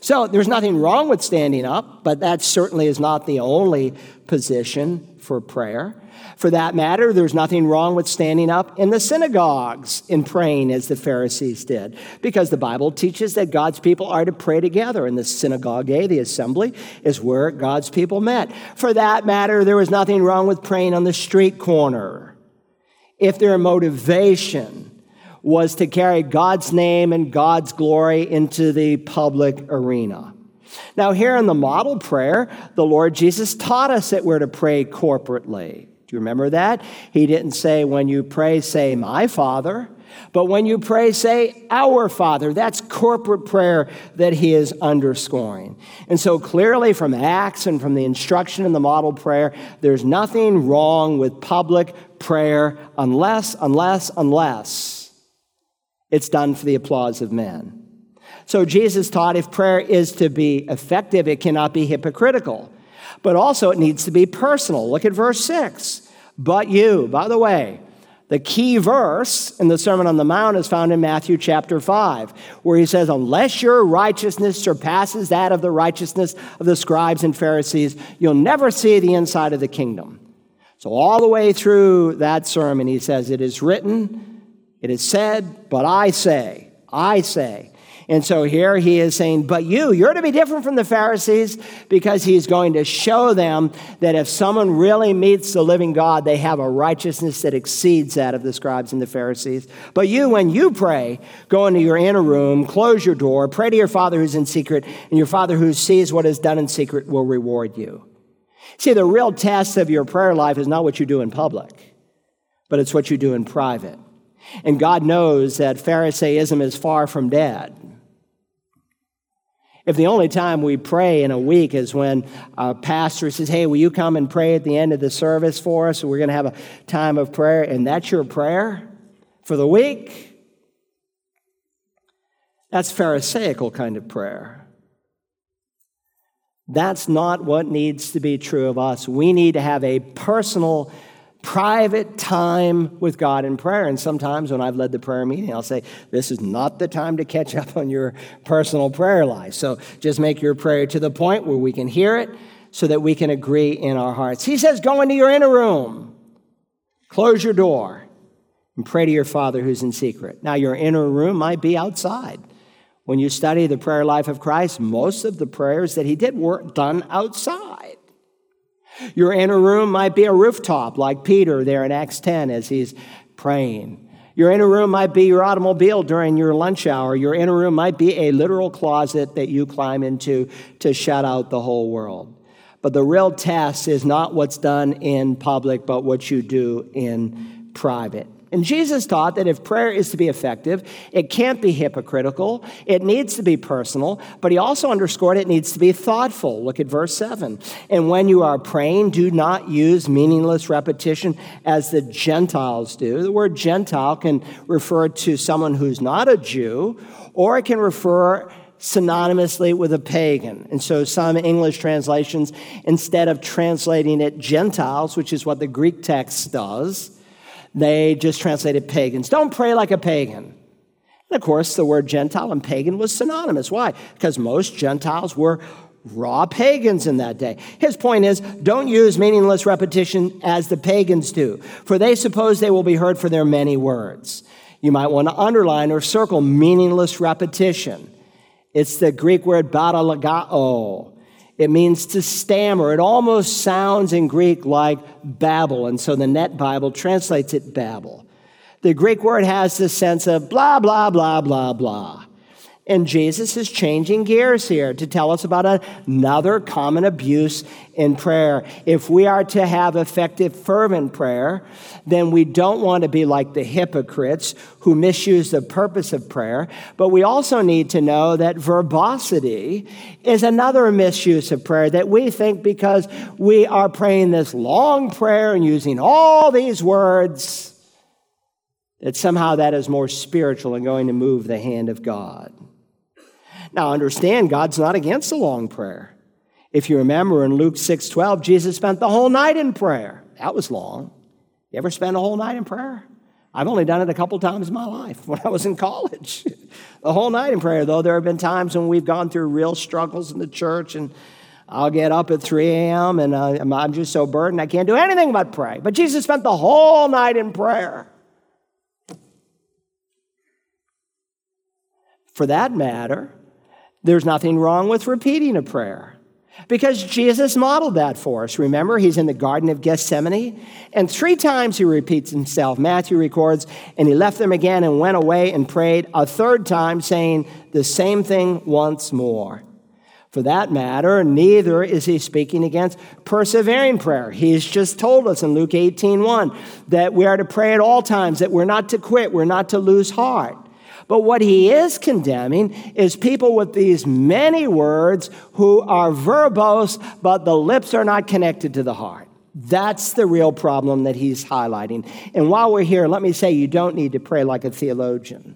So there's nothing wrong with standing up, but that certainly is not the only position for prayer. For that matter, there's nothing wrong with standing up in the synagogues and praying as the Pharisees did, because the Bible teaches that God's people are to pray together. And the synagogue, the assembly, is where God's people met. For that matter, there was nothing wrong with praying on the street corner if their motivation was to carry God's name and God's glory into the public arena. Now, here in the model prayer, the Lord Jesus taught us that we're to pray corporately. Do you remember that? He didn't say, when you pray, say, my Father, but when you pray, say, our Father. That's corporate prayer that he is underscoring. And so clearly from Acts and from the instruction in the model prayer, there's nothing wrong with public prayer unless it's done for the applause of men. So Jesus taught if prayer is to be effective, it cannot be hypocritical. But also it needs to be personal. Look at verse 6. But you, by the way, the key verse in the Sermon on the Mount is found in Matthew chapter 5, where he says, unless your righteousness surpasses that of the righteousness of the scribes and Pharisees, you'll never see the inside of the kingdom. So all the way through that sermon, he says, it is written, it is said, but I say. And so here he is saying, but you're to be different from the Pharisees, because he's going to show them that if someone really meets the living God, they have a righteousness that exceeds that of the scribes and the Pharisees. But you, when you pray, go into your inner room, close your door, pray to your Father who's in secret, and your Father who sees what is done in secret will reward you. See, the real test of your prayer life is not what you do in public, but it's what you do in private. And God knows that Pharisaism is far from dead. If the only time we pray in a week is when a pastor says, hey, will you come and pray at the end of the service for us? We're going to have a time of prayer. And that's your prayer for the week? That's Pharisaical kind of prayer. That's not what needs to be true of us. We need to have a personal, private time with God in prayer. And sometimes when I've led the prayer meeting, I'll say, this is not the time to catch up on your personal prayer life. So just make your prayer to the point where we can hear it so that we can agree in our hearts. He says, go into your inner room, close your door, and pray to your Father who's in secret. Now, your inner room might be outside. When you study the prayer life of Christ, most of the prayers that he did were done outside. Your inner room might be a rooftop like Peter there in Acts 10 as he's praying. Your inner room might be your automobile during your lunch hour. Your inner room might be a literal closet that you climb into to shut out the whole world. But the real test is not what's done in public, but what you do in private. And Jesus taught that if prayer is to be effective, it can't be hypocritical. It needs to be personal, but he also underscored it needs to be thoughtful. Look at verse 7. And when you are praying, do not use meaningless repetition as the Gentiles do. The word Gentile can refer to someone who's not a Jew, or it can refer synonymously with a pagan. And so some English translations, instead of translating it Gentiles, which is what the Greek text does, they just translated pagans. Don't pray like a pagan. And of course, the word Gentile and pagan was synonymous. Why? Because most Gentiles were raw pagans in that day. His point is, don't use meaningless repetition as the pagans do, for they suppose they will be heard for their many words. You might want to underline or circle meaningless repetition. It's the Greek word batalagao. It means to stammer. It almost sounds in Greek like Babel, and so the Net Bible translates it Babel. The Greek word has this sense of blah, blah, blah, blah, blah. And Jesus is changing gears here to tell us about another common abuse in prayer. If we are to have effective, fervent prayer, then we don't want to be like the hypocrites who misuse the purpose of prayer. But we also need to know that verbosity is another misuse of prayer, that we think because we are praying this long prayer and using all these words, that somehow that is more spiritual and going to move the hand of God. Now, understand, God's not against a long prayer. If you remember in Luke 6:12, Jesus spent the whole night in prayer. That was long. You ever spend a whole night in prayer? I've only done it a couple times in my life when I was in college. The whole night in prayer, though there have been times when we've gone through real struggles in the church, and I'll get up at 3 a.m. and I'm just so burdened I can't do anything but pray. But Jesus spent the whole night in prayer. For that matter, there's nothing wrong with repeating a prayer because Jesus modeled that for us. Remember, he's in the Garden of Gethsemane, and 3 times he repeats himself. Matthew records, and he left them again and went away and prayed a 3rd time, saying the same thing once more. For that matter, neither is he speaking against persevering prayer. He's just told us in Luke 18:1 that we are to pray at all times, that we're not to quit, we're not to lose heart. But what he is condemning is people with these many words who are verbose, but the lips are not connected to the heart. That's the real problem that he's highlighting. And while we're here, let me say you don't need to pray like a theologian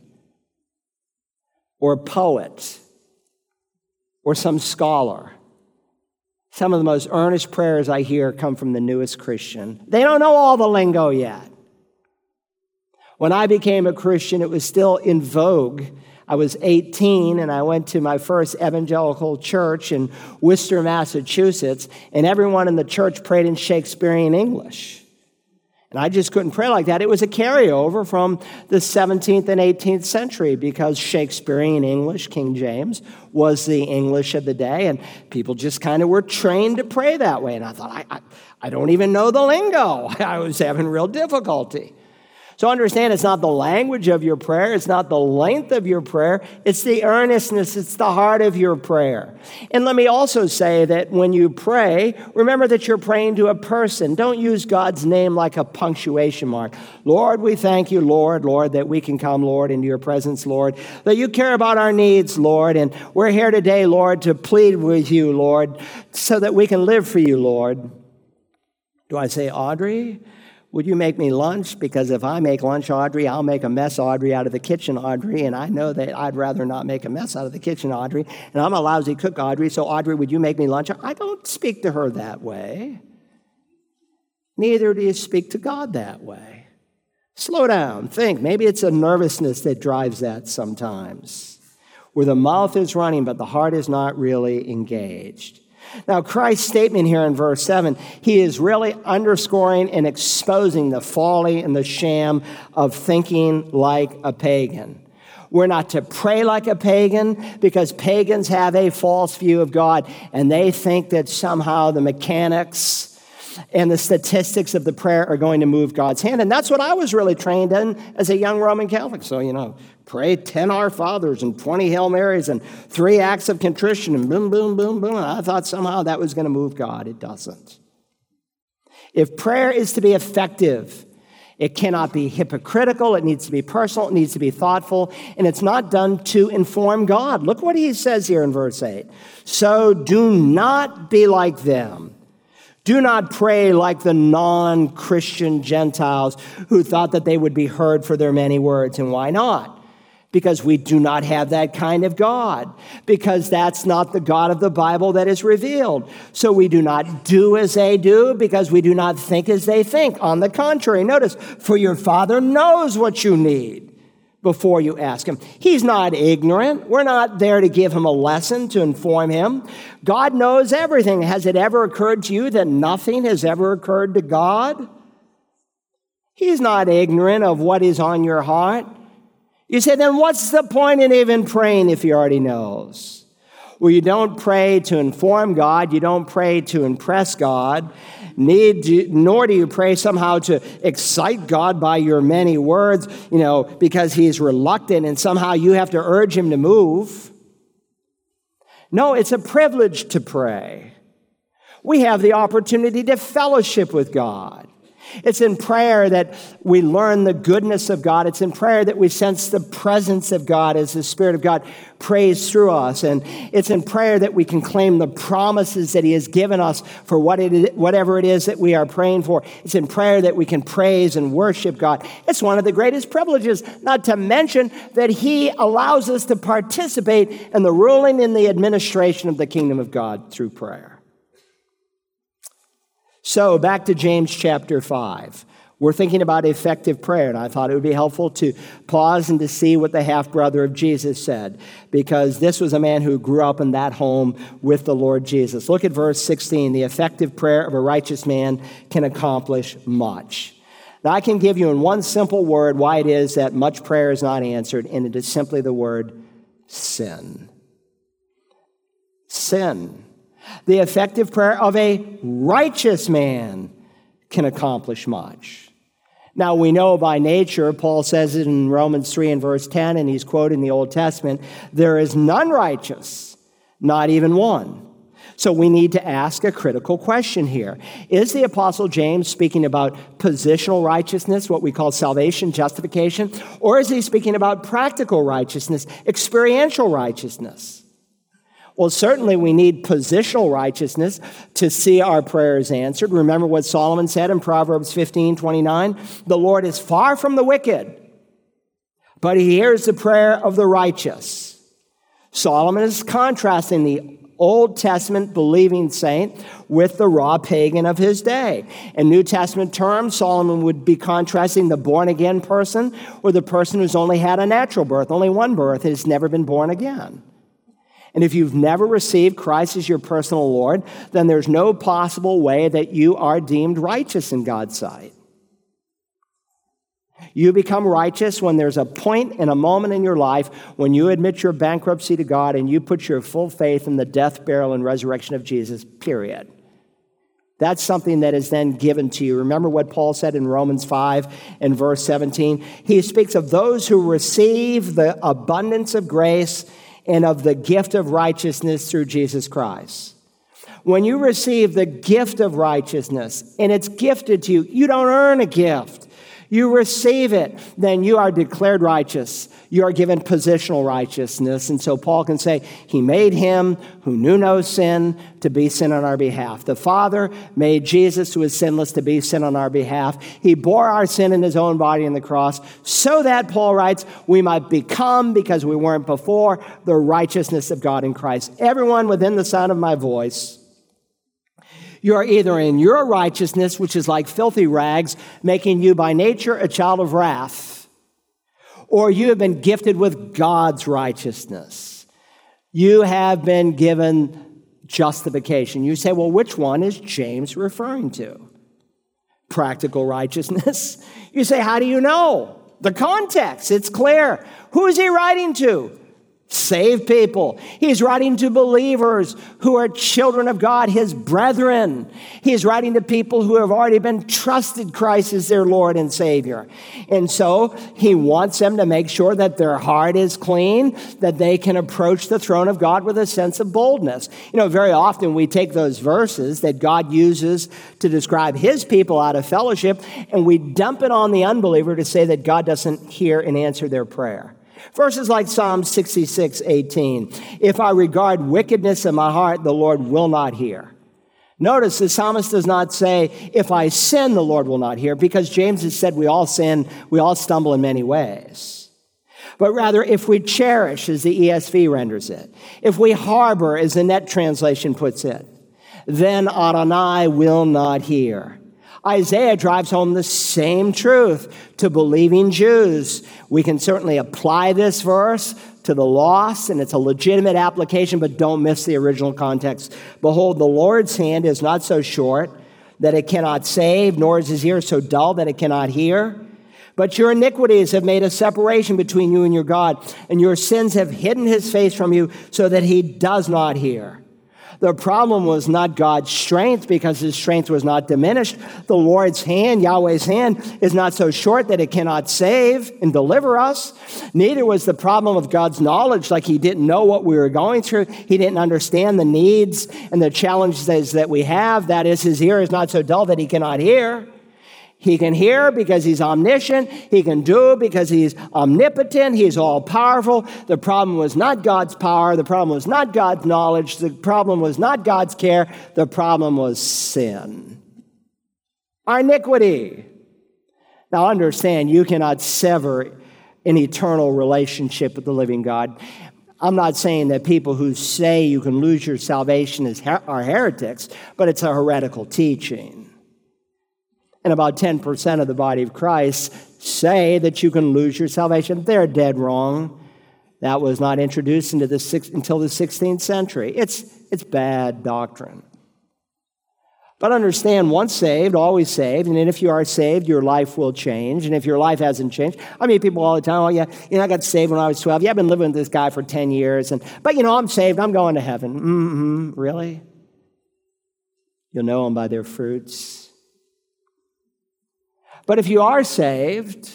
or a poet or some scholar. Some of the most earnest prayers I hear come from the newest Christian. They don't know all the lingo yet. When I became a Christian, it was still in vogue. I was 18, and I went to my first evangelical church in Worcester, Massachusetts, and everyone in the church prayed in Shakespearean English. And I just couldn't pray like that. It was a carryover from the 17th and 18th century because Shakespearean English, King James, was the English of the day, and people just kind of were trained to pray that way. And I thought, I don't even know the lingo. I was having real difficulty. So understand, it's not the language of your prayer. It's not the length of your prayer. It's the earnestness. It's the heart of your prayer. And let me also say that when you pray, remember that you're praying to a person. Don't use God's name like a punctuation mark. Lord, we thank you, Lord, Lord, that we can come, Lord, into your presence, Lord, that you care about our needs, Lord, and we're here today, Lord, to plead with you, Lord, so that we can live for you, Lord. Do I say, Audrey? Would you make me lunch? Because if I make lunch, Audrey, I'll make a mess, Audrey, out of the kitchen, Audrey. And I know that I'd rather not make a mess out of the kitchen, Audrey. And I'm a lousy cook, Audrey. So, Audrey, would you make me lunch? I don't speak to her that way. Neither do you speak to God that way. Slow down. Think. Maybe it's a nervousness that drives that sometimes, where the mouth is running, but the heart is not really engaged. Now, Christ's statement here in verse 7, he is really underscoring and exposing the folly and the sham of thinking like a pagan. We're not to pray like a pagan, because pagans have a false view of God, and they think that somehow the mechanics and the statistics of the prayer are going to move God's hand. And that's what I was really trained in as a young Roman Catholic. So, you know, pray 10 Our Fathers and 20 Hail Marys and 3 acts of contrition and boom, boom, boom, boom. And I thought somehow that was going to move God. It doesn't. If prayer is to be effective, it cannot be hypocritical. It needs to be personal. It needs to be thoughtful. And it's not done to inform God. Look what he says here in verse 8. So do not be like them. Do not pray like the non-Christian Gentiles who thought that they would be heard for their many words. And why not? Because we do not have that kind of God. Because that's not the God of the Bible that is revealed. So we do not do as they do, because we do not think as they think. On the contrary, notice, for your Father knows what you need before you ask him. He's not ignorant. We're not there to give him a lesson, to inform him. God knows everything. Has it ever occurred to you that nothing has ever occurred to God? He's not ignorant of what is on your heart. You say, then what's the point in even praying if he already knows? Well, you don't pray to inform God. You don't pray to impress God. Nor do you pray somehow to excite God by your many words, you know, because he's reluctant and somehow you have to urge him to move. No, it's a privilege to pray. We have the opportunity to fellowship with God. It's in prayer that we learn the goodness of God. It's in prayer that we sense the presence of God as the Spirit of God prays through us. And it's in prayer that we can claim the promises that he has given us for whatever it is that we are praying for. It's in prayer that we can praise and worship God. It's one of the greatest privileges, not to mention that he allows us to participate in the ruling and the administration of the kingdom of God through prayer. So back to James chapter 5. We're thinking about effective prayer, and I thought it would be helpful to pause and to see what the half-brother of Jesus said, because this was a man who grew up in that home with the Lord Jesus. Look at verse 16. The effective prayer of a righteous man can accomplish much. Now, I can give you in one simple word why it is that much prayer is not answered, and it is simply the word sin. Sin. The effective prayer of a righteous man can accomplish much. Now, we know by nature, Paul says it in Romans 3 and verse 10, and he's quoted in the Old Testament, there is none righteous, not even one. So we need to ask a critical question here. Is the Apostle James speaking about positional righteousness, what we call salvation, justification, or is he speaking about practical righteousness, experiential righteousness? Well, certainly we need positional righteousness to see our prayers answered. Remember what Solomon said in Proverbs 15:29, the Lord is far from the wicked, but he hears the prayer of the righteous. Solomon is contrasting the Old Testament believing saint with the raw pagan of his day. In New Testament terms, Solomon would be contrasting the born-again person with the person who's only had a natural birth, only one birth, and has never been born again. And if you've never received Christ as your personal Lord, then there's no possible way that you are deemed righteous in God's sight. You become righteous when there's a point and a moment in your life when you admit your bankruptcy to God and you put your full faith in the death, burial, and resurrection of Jesus, period. That's something that is then given to you. Remember what Paul said in Romans 5 and verse 17? He speaks of those who receive the abundance of grace and of the gift of righteousness through Jesus Christ. When you receive the gift of righteousness, and it's gifted to you, you don't earn a gift. you receive it, then you are declared righteous. You are given positional righteousness. And so Paul can say, he made him who knew no sin to be sin on our behalf. The Father made Jesus, who is sinless, to be sin on our behalf. He bore our sin in his own body on the cross so that, Paul writes, we might become, because we weren't before, the righteousness of God in Christ. Everyone within the sound of my voice, you are either in your righteousness, which is like filthy rags, making you by nature a child of wrath, or you have been gifted with God's righteousness. You have been given justification. You say, well, which one is James referring to? Practical righteousness. You say, how do you know? The context, it's clear. Who is he writing to? Saved people. He's writing to believers who are children of God, his brethren. He's writing to people who have already been trusted Christ as their Lord and Savior. And so he wants them to make sure that their heart is clean, that they can approach the throne of God with a sense of boldness. You know, very often we take those verses that God uses to describe his people out of fellowship, and we dump it on the unbeliever to say that God doesn't hear and answer their prayer. Verses like Psalm 66:18. If I regard wickedness in my heart, the Lord will not hear. Notice the psalmist does not say, if I sin, the Lord will not hear, because James has said we all sin, we all stumble in many ways. But rather, if we cherish, as the ESV renders it, if we harbor, as the Net translation puts it, then Adonai will not hear. Isaiah drives home the same truth to believing Jews. We can certainly apply this verse to the lost, and it's a legitimate application, but don't miss the original context. Behold, the Lord's hand is not so short that it cannot save, nor is his ear so dull that it cannot hear. But your iniquities have made a separation between you and your God, and your sins have hidden his face from you so that he does not hear. The problem was not God's strength, because his strength was not diminished. The Lord's hand, Yahweh's hand, is not so short that it cannot save and deliver us. Neither was the problem of God's knowledge, like he didn't know what we were going through. He didn't understand the needs and the challenges that we have. That is, his ear is not so dull that he cannot hear. He can hear because he's omniscient. He can do because he's omnipotent. He's all-powerful. The problem was not God's power. The problem was not God's knowledge. The problem was not God's care. The problem was sin. Our iniquity. Now understand, you cannot sever an eternal relationship with the living God. I'm not saying that people who say you can lose your salvation are heretics, but it's a heretical teaching. And about 10% of the body of Christ say that you can lose your salvation. They're dead wrong. That was not introduced into until the 16th century. It's bad doctrine. But understand, once saved, always saved. And if you are saved, your life will change. And if your life hasn't changed, I meet people all the time, oh, yeah, you know, I got saved when I was 12. Yeah, I've been living with this guy for 10 years. But, you know, I'm saved. I'm going to heaven. Really? You'll know them by their fruits. But if you are saved,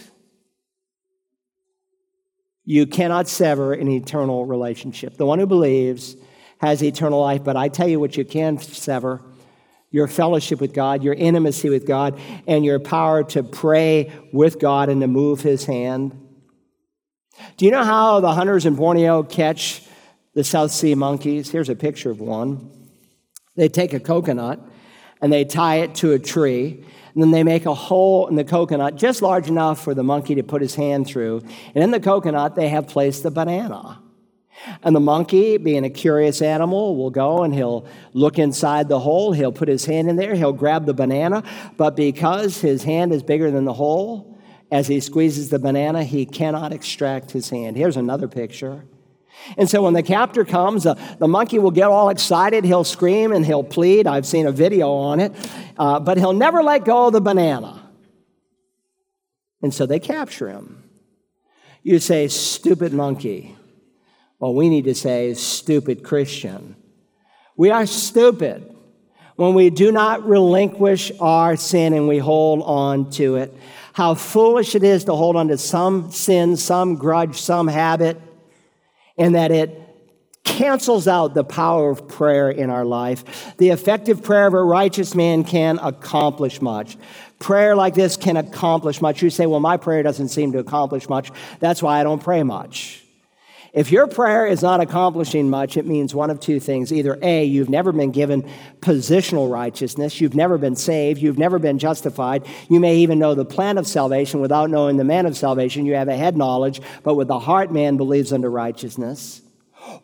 you cannot sever an eternal relationship. The one who believes has eternal life, but I tell you what you can sever: your fellowship with God, your intimacy with God, and your power to pray with God and to move his hand. Do you know how the hunters in Borneo catch the South Sea monkeys? Here's a picture of one. They take a coconut and they tie it to a tree. And then they make a hole in the coconut just large enough for the monkey to put his hand through. And in the coconut, they have placed the banana. And the monkey, being a curious animal, will go and he'll look inside the hole. He'll put his hand in there. He'll grab the banana. But because his hand is bigger than the hole, as he squeezes the banana, he cannot extract his hand. Here's another picture. And so when the captor comes, the monkey will get all excited. He'll scream and he'll plead. I've seen a video on it. But he'll never let go of the banana. And so they capture him. You say, stupid monkey. Well, we need to say, stupid Christian. We are stupid when we do not relinquish our sin and we hold on to it. How foolish it is to hold on to some sin, some grudge, some habit, and that it cancels out the power of prayer in our life. The effective prayer of a righteous man can accomplish much. Prayer like this can accomplish much. You say, well, my prayer doesn't seem to accomplish much. That's why I don't pray much. If your prayer is not accomplishing much, it means one of two things. Either A, you've never been given positional righteousness. You've never been saved. You've never been justified. You may even know the plan of salvation without knowing the man of salvation. You have a head knowledge, but with the heart man believes unto righteousness.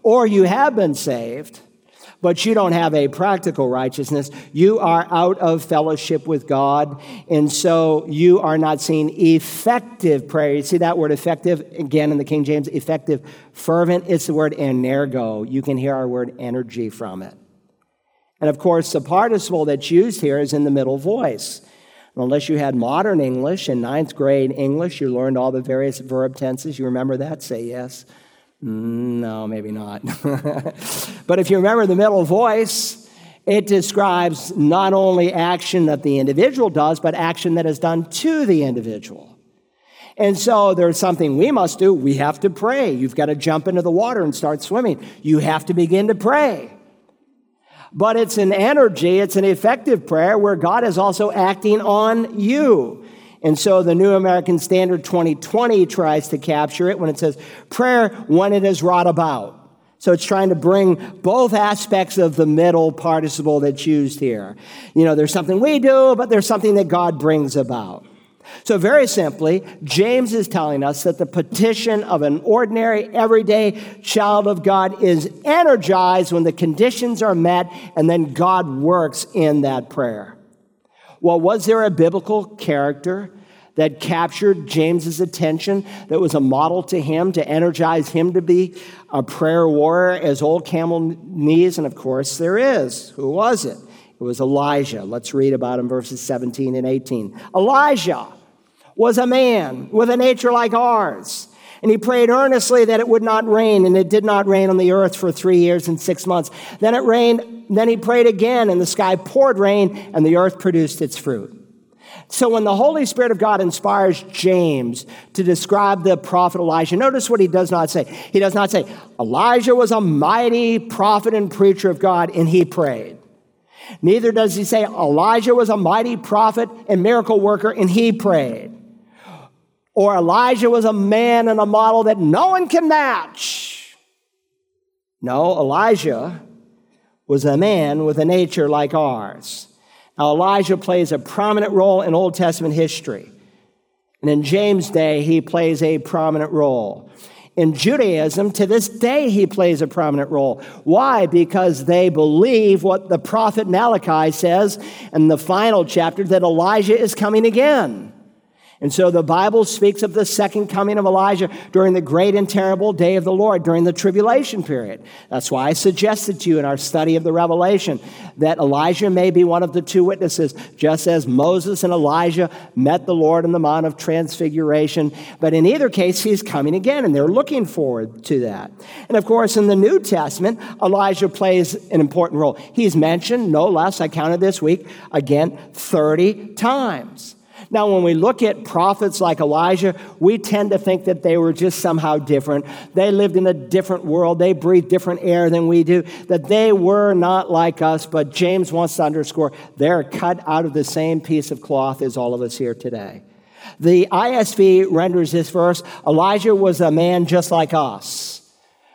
Or you have been saved, but you don't have a practical righteousness. You are out of fellowship with God, and so you are not seeing effective prayer. You see that word effective, again in the King James, effective, fervent. It's the word energo. You can hear our word energy from it. And of course, the participle that's used here is in the middle voice. Unless you had modern English and ninth grade English, you learned all the various verb tenses. You remember that? Say yes. No, maybe not. But if you remember the middle voice, it describes not only action that the individual does, but action that is done to the individual. And so there's something we must do. We have to pray. You've got to jump into the water and start swimming. You have to begin to pray. But it's an energy, it's an effective prayer where God is also acting on you. And so the New American Standard 2020 tries to capture it when it says, prayer when it is wrought about. So it's trying to bring both aspects of the middle participle that's used here. You know, there's something we do, but there's something that God brings about. So very simply, James is telling us that the petition of an ordinary, everyday child of God is energized when the conditions are met, and then God works in that prayer. Well, was there a biblical character that captured James's attention, that was a model to him, to energize him to be a prayer warrior as old camel knees? And of course there is. Who was it? It was Elijah. Let's read about him, verses 17 and 18. Elijah was a man with a nature like ours, and he prayed earnestly that it would not rain, and it did not rain on the earth for 3 years and 6 months. Then it rained, then he prayed again, and the sky poured rain, and the earth produced its fruit. So when the Holy Spirit of God inspires James to describe the prophet Elijah, notice what he does not say. He does not say, Elijah was a mighty prophet and preacher of God, and he prayed. Neither does he say, Elijah was a mighty prophet and miracle worker, and he prayed. Or Elijah was a man and a model that no one can match. No, Elijah was a man with a nature like ours. Now, Elijah plays a prominent role in Old Testament history. And in James' day, he plays a prominent role. In Judaism, to this day, he plays a prominent role. Why? Because they believe what the prophet Malachi says in the final chapter, that Elijah is coming again. And so the Bible speaks of the second coming of Elijah during the great and terrible day of the Lord, during the tribulation period. That's why I suggested to you in our study of the Revelation that Elijah may be one of the two witnesses, just as Moses and Elijah met the Lord on the Mount of Transfiguration. But in either case, he's coming again, and they're looking forward to that. And of course, in the New Testament, Elijah plays an important role. He's mentioned, no less, I counted this week, again, 30 times. Now, when we look at prophets like Elijah, we tend to think that they were just somehow different. They lived in a different world. They breathed different air than we do, that they were not like us. But James wants to underscore they're cut out of the same piece of cloth as all of us here today. The ISV renders this verse, Elijah was a man just like us.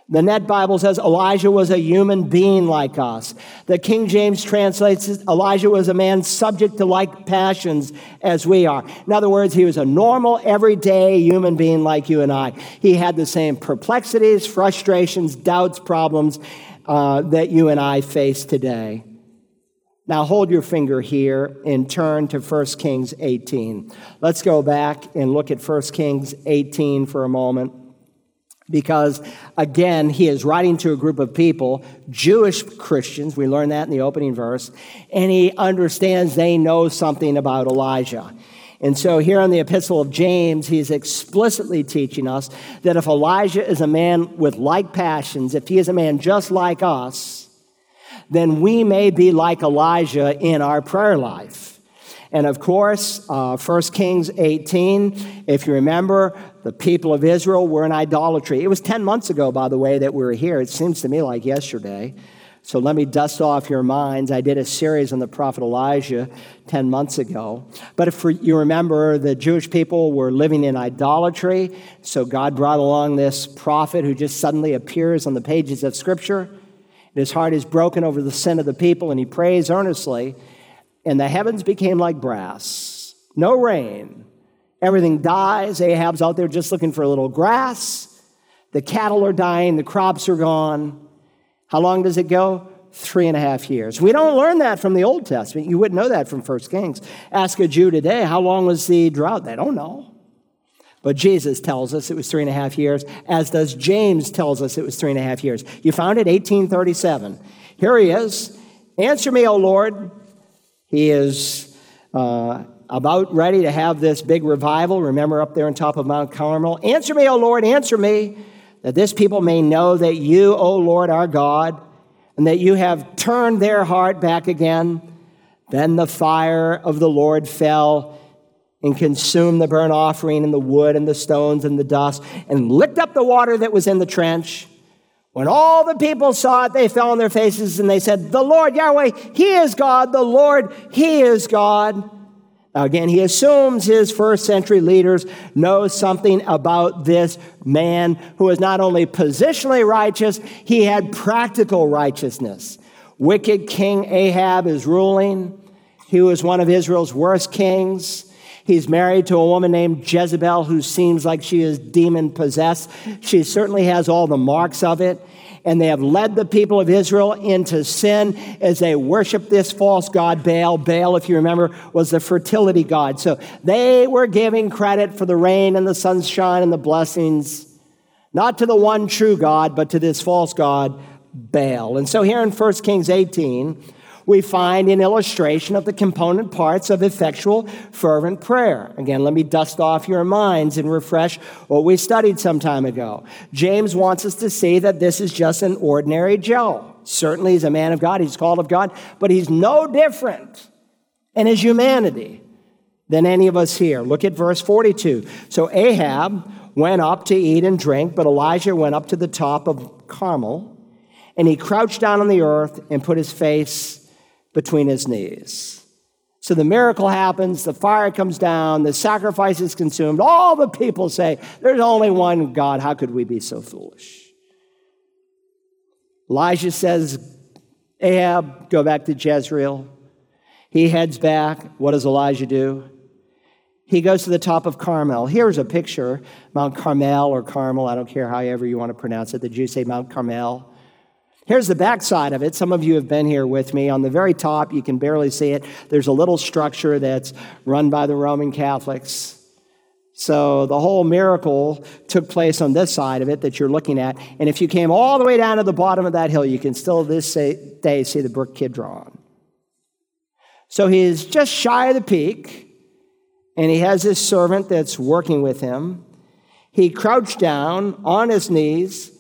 The Net Bible says Elijah was a human being like us. The King James translates Elijah was a man subject to like passions as we are. In other words, he was a normal, everyday human being like you and I. He had the same perplexities, frustrations, doubts, problems that you and I face today. Now hold your finger here and turn to 1 Kings 18. Let's go back and look at 1 Kings 18 for a moment. Because, again, he is writing to a group of people, Jewish Christians. We learned that in the opening verse. And he understands they know something about Elijah. And so here in the Epistle of James, he's explicitly teaching us that if Elijah is a man with like passions, if he is a man just like us, then we may be like Elijah in our prayer life. And of course, 1 Kings 18, if you remember, the people of Israel were in idolatry. It was 10 months ago, by the way, that we were here. It seems to me like yesterday. So let me dust off your minds. I did a series on the prophet Elijah 10 months ago. But if you remember, the Jewish people were living in idolatry. So God brought along this prophet who just suddenly appears on the pages of Scripture. And his heart is broken over the sin of the people, and he prays earnestly. And the heavens became like brass. No rain. Everything dies. Ahab's out there just looking for a little grass. The cattle are dying. The crops are gone. How long does it go? 3.5 years. We don't learn that from the Old Testament. You wouldn't know that from 1 Kings. Ask a Jew today, how long was the drought? They don't know. But Jesus tells us it was 3.5 years, as does James tells us it was 3.5 years. You found it? 1837. Here he is. Answer me, O Lord. He is about ready to have this big revival. Remember up there on top of Mount Carmel. Answer me, O Lord, answer me, that this people may know that you, O Lord, our God, and that you have turned their heart back again. Then the fire of the Lord fell and consumed the burnt offering and the wood and the stones and the dust and licked up the water that was in the trench. When all the people saw it, they fell on their faces and they said, the Lord, Yahweh, he is God. The Lord, he is God. Now again, he assumes his first century leaders know something about this man who is not only positionally righteous, he had practical righteousness. Wicked King Ahab is ruling. He was one of Israel's worst kings. He's married to a woman named Jezebel who seems like she is demon-possessed. She certainly has all the marks of it. And they have led the people of Israel into sin as they worship this false god, Baal. Baal, if you remember, was the fertility god. So they were giving credit for the rain and the sunshine and the blessings, not to the one true God, but to this false god, Baal. And so here in 1 Kings 18, we find an illustration of the component parts of effectual, fervent prayer. Again, let me dust off your minds and refresh what we studied some time ago. James wants us to see that this is just an ordinary Joe. Certainly he's a man of God, he's called of God, but he's no different in his humanity than any of us here. Look at verse 42. So Ahab went up to eat and drink, but Elijah went up to the top of Carmel, and he crouched down on the earth and put his face between his knees. So the miracle happens, the fire comes down, the sacrifice is consumed. All the people say, there's only one God. How could we be so foolish? Elijah says, Ahab, go back to Jezreel. He heads back. What does Elijah do? He goes to the top of Carmel. Here's a picture, Mount Carmel or Carmel. I don't care however you want to pronounce it. The Jews say Mount Carmel. Here's the backside of it. Some of you have been here with me. On the very top, you can barely see it. There's a little structure that's run by the Roman Catholics. So the whole miracle took place on this side of it that you're looking at. And if you came all the way down to the bottom of that hill, you can still this day see the brook Kidron. So he's just shy of the peak, and he has this servant that's working with him. He crouched down on his knees,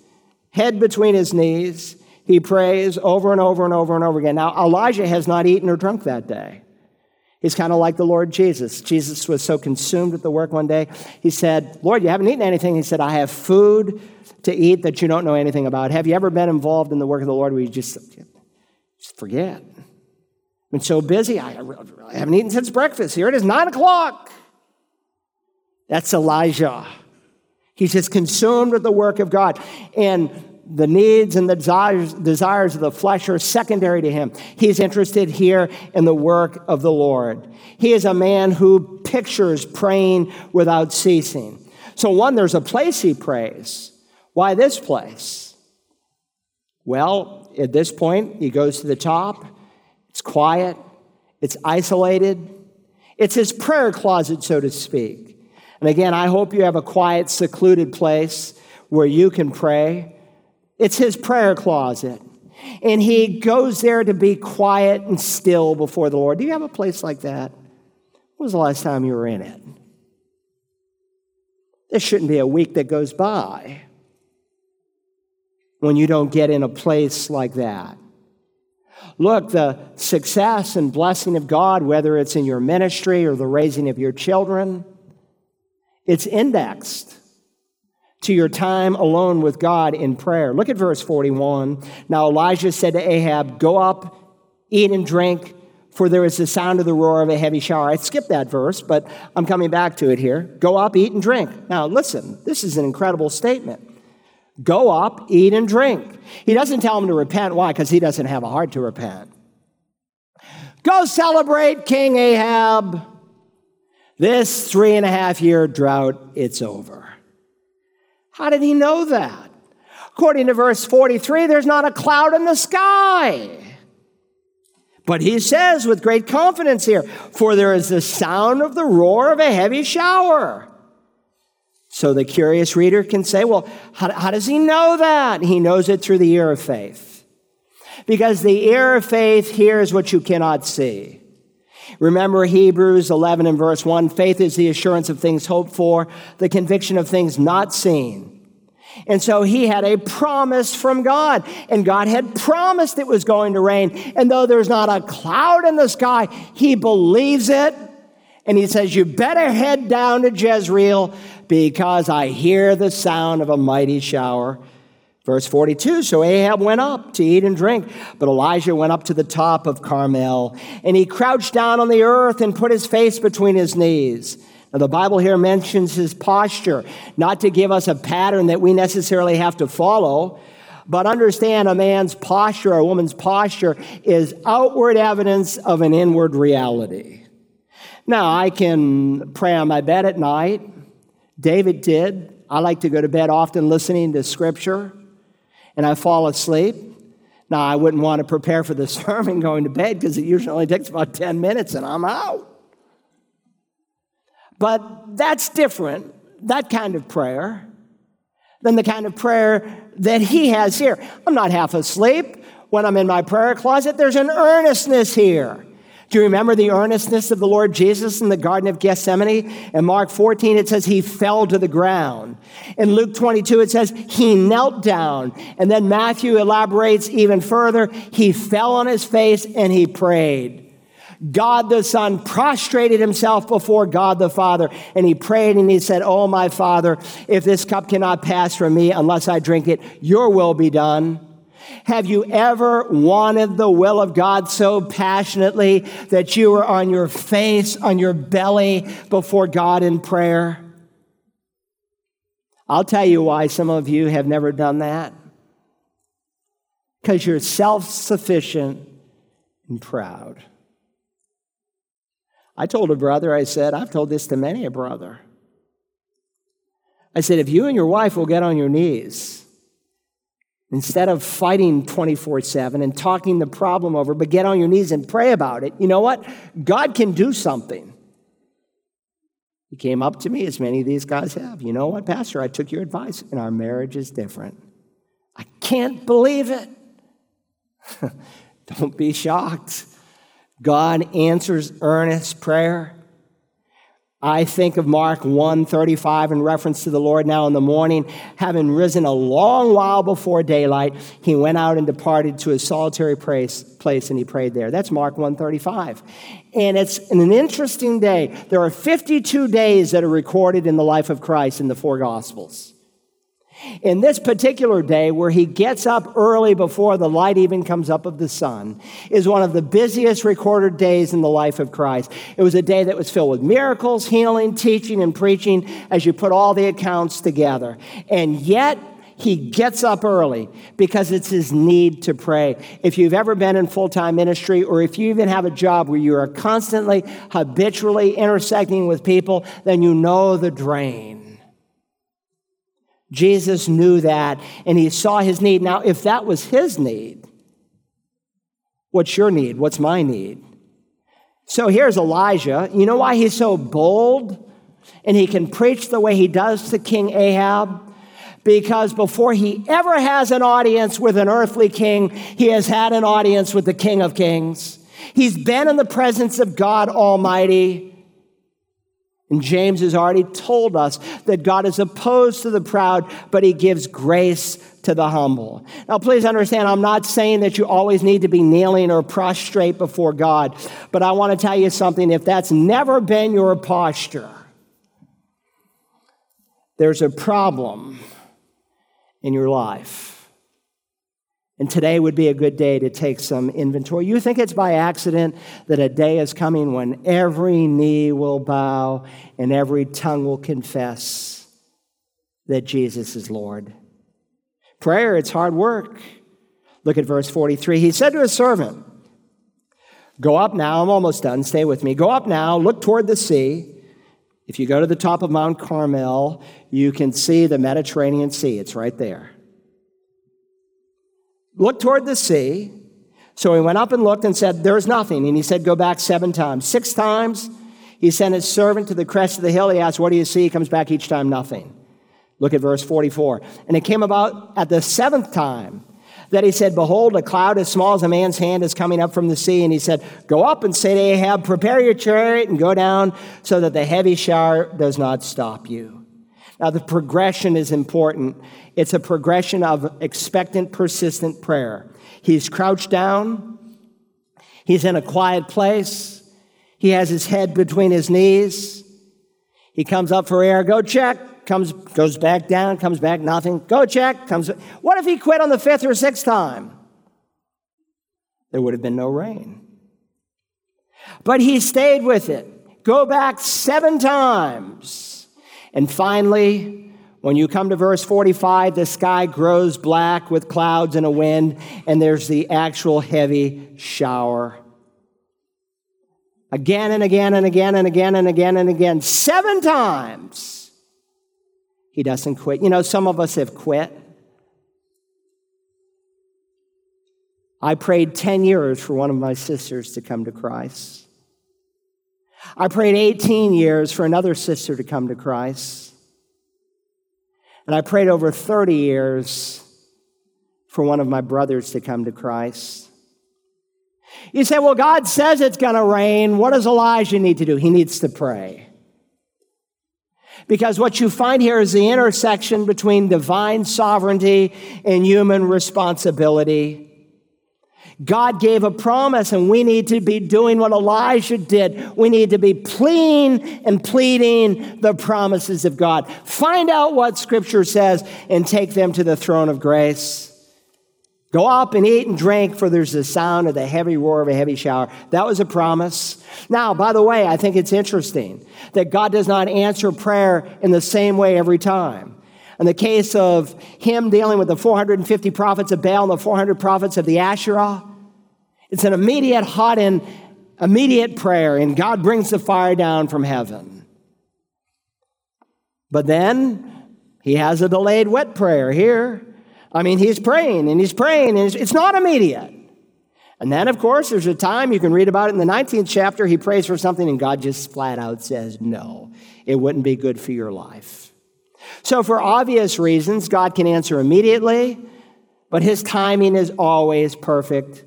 head between his knees. He prays over and over and over and over again. Now, Elijah has not eaten or drunk that day. He's kind of like the Lord Jesus. Jesus was so consumed with the work one day. He said, Lord, you haven't eaten anything. He said, I have food to eat that you don't know anything about. Have you ever been involved in the work of the Lord where you just forget? I've been so busy. I haven't eaten since breakfast. Here it is, 9:00. That's Elijah. He's just consumed with the work of God. And the needs and the desires of the flesh are secondary to him. He's interested here in the work of the Lord. He is a man who pictures praying without ceasing. So one, there's a place he prays. Why this place? Well, at this point, he goes to the top. It's quiet. It's isolated. It's his prayer closet, so to speak. And again, I hope you have a quiet, secluded place where you can pray. It's his prayer closet. And he goes there to be quiet and still before the Lord. Do you have a place like that? When was the last time you were in it? There shouldn't be a week that goes by when you don't get in a place like that. Look, the success and blessing of God, whether it's in your ministry or the raising of your children, it's indexed to your time alone with God in prayer. Look at verse 41. Now Elijah said to Ahab, "Go up, eat and drink, for there is the sound of the roar of a heavy shower." I skipped that verse, but I'm coming back to it here. Go up, eat and drink. Now listen, this is an incredible statement. Go up, eat and drink. He doesn't tell him to repent. Why? Because he doesn't have a heart to repent. Go celebrate, King Ahab. This 3.5-year drought, it's over. How did he know that? According to verse 43, there's not a cloud in the sky. But he says with great confidence here, for there is the sound of the roar of a heavy shower. So the curious reader can say, well, how does he know that? He knows it through the ear of faith. Because the ear of faith hears what you cannot see. Remember Hebrews 11 and verse 1, faith is the assurance of things hoped for, the conviction of things not seen. And so he had a promise from God, and God had promised it was going to rain. And though there's not a cloud in the sky, he believes it. And he says, you better head down to Jezreel because I hear the sound of a mighty shower. Verse 42, so Ahab went up to eat and drink, but Elijah went up to the top of Carmel, and he crouched down on the earth and put his face between his knees. Now, the Bible here mentions his posture, not to give us a pattern that we necessarily have to follow, but understand a man's posture, a woman's posture, is outward evidence of an inward reality. Now, I can pray on my bed at night. David did. I like to go to bed often listening to Scripture, and I fall asleep. Now, I wouldn't want to prepare for the sermon going to bed because it usually only takes about 10 minutes, and I'm out. But that's different, that kind of prayer, than the kind of prayer that he has here. I'm not half asleep. When I'm in my prayer closet, there's an earnestness here. Do you remember the earnestness of the Lord Jesus in the Garden of Gethsemane? In Mark 14, it says he fell to the ground. In Luke 22, it says he knelt down. And then Matthew elaborates even further. He fell on his face and he prayed. God the Son prostrated himself before God the Father, and he prayed and he said, "Oh, my Father, if this cup cannot pass from me unless I drink it, your will be done." Have you ever wanted the will of God so passionately that you were on your face, on your belly before God in prayer? I'll tell you why some of you have never done that. Because you're self-sufficient and proud. I told a brother, I said, I've told this to many a brother. I said, if you and your wife will get on your knees, instead of fighting 24/7 and talking the problem over, but get on your knees and pray about it, you know what? God can do something. He came up to me, as many of these guys have. You know what, Pastor? I took your advice, and our marriage is different. I can't believe it. Don't be shocked. God answers earnest prayer. I think of Mark 1:35 in reference to the Lord now in the morning. Having risen a long while before daylight, he went out and departed to a solitary place and he prayed there. That's Mark 1:35. And it's an interesting day. There are 52 days that are recorded in the life of Christ in the four Gospels. In this particular day where he gets up early before the light even comes up of the sun is one of the busiest recorded days in the life of Christ. It was a day that was filled with miracles, healing, teaching, and preaching as you put all the accounts together. And yet he gets up early because it's his need to pray. If you've ever been in full-time ministry or if you even have a job where you are constantly, habitually intersecting with people, then you know the drain. Jesus knew that, and he saw his need. Now, if that was his need, what's your need? What's my need? So here's Elijah. You know why he's so bold and he can preach the way he does to King Ahab? Because before he ever has an audience with an earthly king, he has had an audience with the King of Kings. He's been in the presence of God Almighty. And James has already told us that God is opposed to the proud, but he gives grace to the humble. Now, please understand, I'm not saying that you always need to be kneeling or prostrate before God, but I want to tell you something. If that's never been your posture, there's a problem in your life. And today would be a good day to take some inventory. You think it's by accident that a day is coming when every knee will bow and every tongue will confess that Jesus is Lord. Prayer, it's hard work. Look at verse 43. He said to his servant, go up now. I'm almost done. Stay with me. Go up now. Look toward the sea. If you go to the top of Mount Carmel, you can see the Mediterranean Sea. It's right there. Look toward the sea. So he went up and looked and said, there is nothing. And he said, go back 7 times. 6 times, he sent his servant to the crest of the hill. He asked, what do you see? He comes back each time, nothing. Look at verse 44. And it came about at the 7th time that he said, behold, a cloud as small as a man's hand is coming up from the sea. And he said, go up and say to Ahab, prepare your chariot and go down so that the heavy shower does not stop you. Now, the progression is important. It's a progression of expectant, persistent prayer. He's crouched down. He's in a quiet place. He has his head between his knees. He comes up for air. Go check. Goes back down, comes back, nothing. Go check, comes. What if he quit on the 5th or 6th time? There would have been no rain. But he stayed with it. Go back 7 times. And finally, when you come to verse 45, the sky grows black with clouds and a wind, and there's the actual heavy shower. Again and again and again and again and again and again. 7 times. He doesn't quit. You know, some of us have quit. I prayed 10 years for one of my sisters to come to Christ. I prayed 18 years for another sister to come to Christ. And I prayed over 30 years for one of my brothers to come to Christ. You say, well, God says it's going to rain. What does Elijah need to do? He needs to pray. Because what you find here is the intersection between divine sovereignty and human responsibility. God gave a promise, and we need to be doing what Elijah did. We need to be pleading the promises of God. Find out what Scripture says and take them to the throne of grace. Go up and eat and drink, for there's the sound of the heavy roar of a heavy shower. That was a promise. Now, by the way, I think it's interesting that God does not answer prayer in the same way every time. In the case of him dealing with the 450 prophets of Baal and the 400 prophets of the Asherah, it's an immediate hot and immediate prayer, and God brings the fire down from heaven. But then he has a delayed wet prayer here. I mean, he's praying, and it's not immediate. And then, of course, there's a time, you can read about it in the 19th chapter, he prays for something, and God just flat out says, no, it wouldn't be good for your life. So for obvious reasons, God can answer immediately, but his timing is always perfect.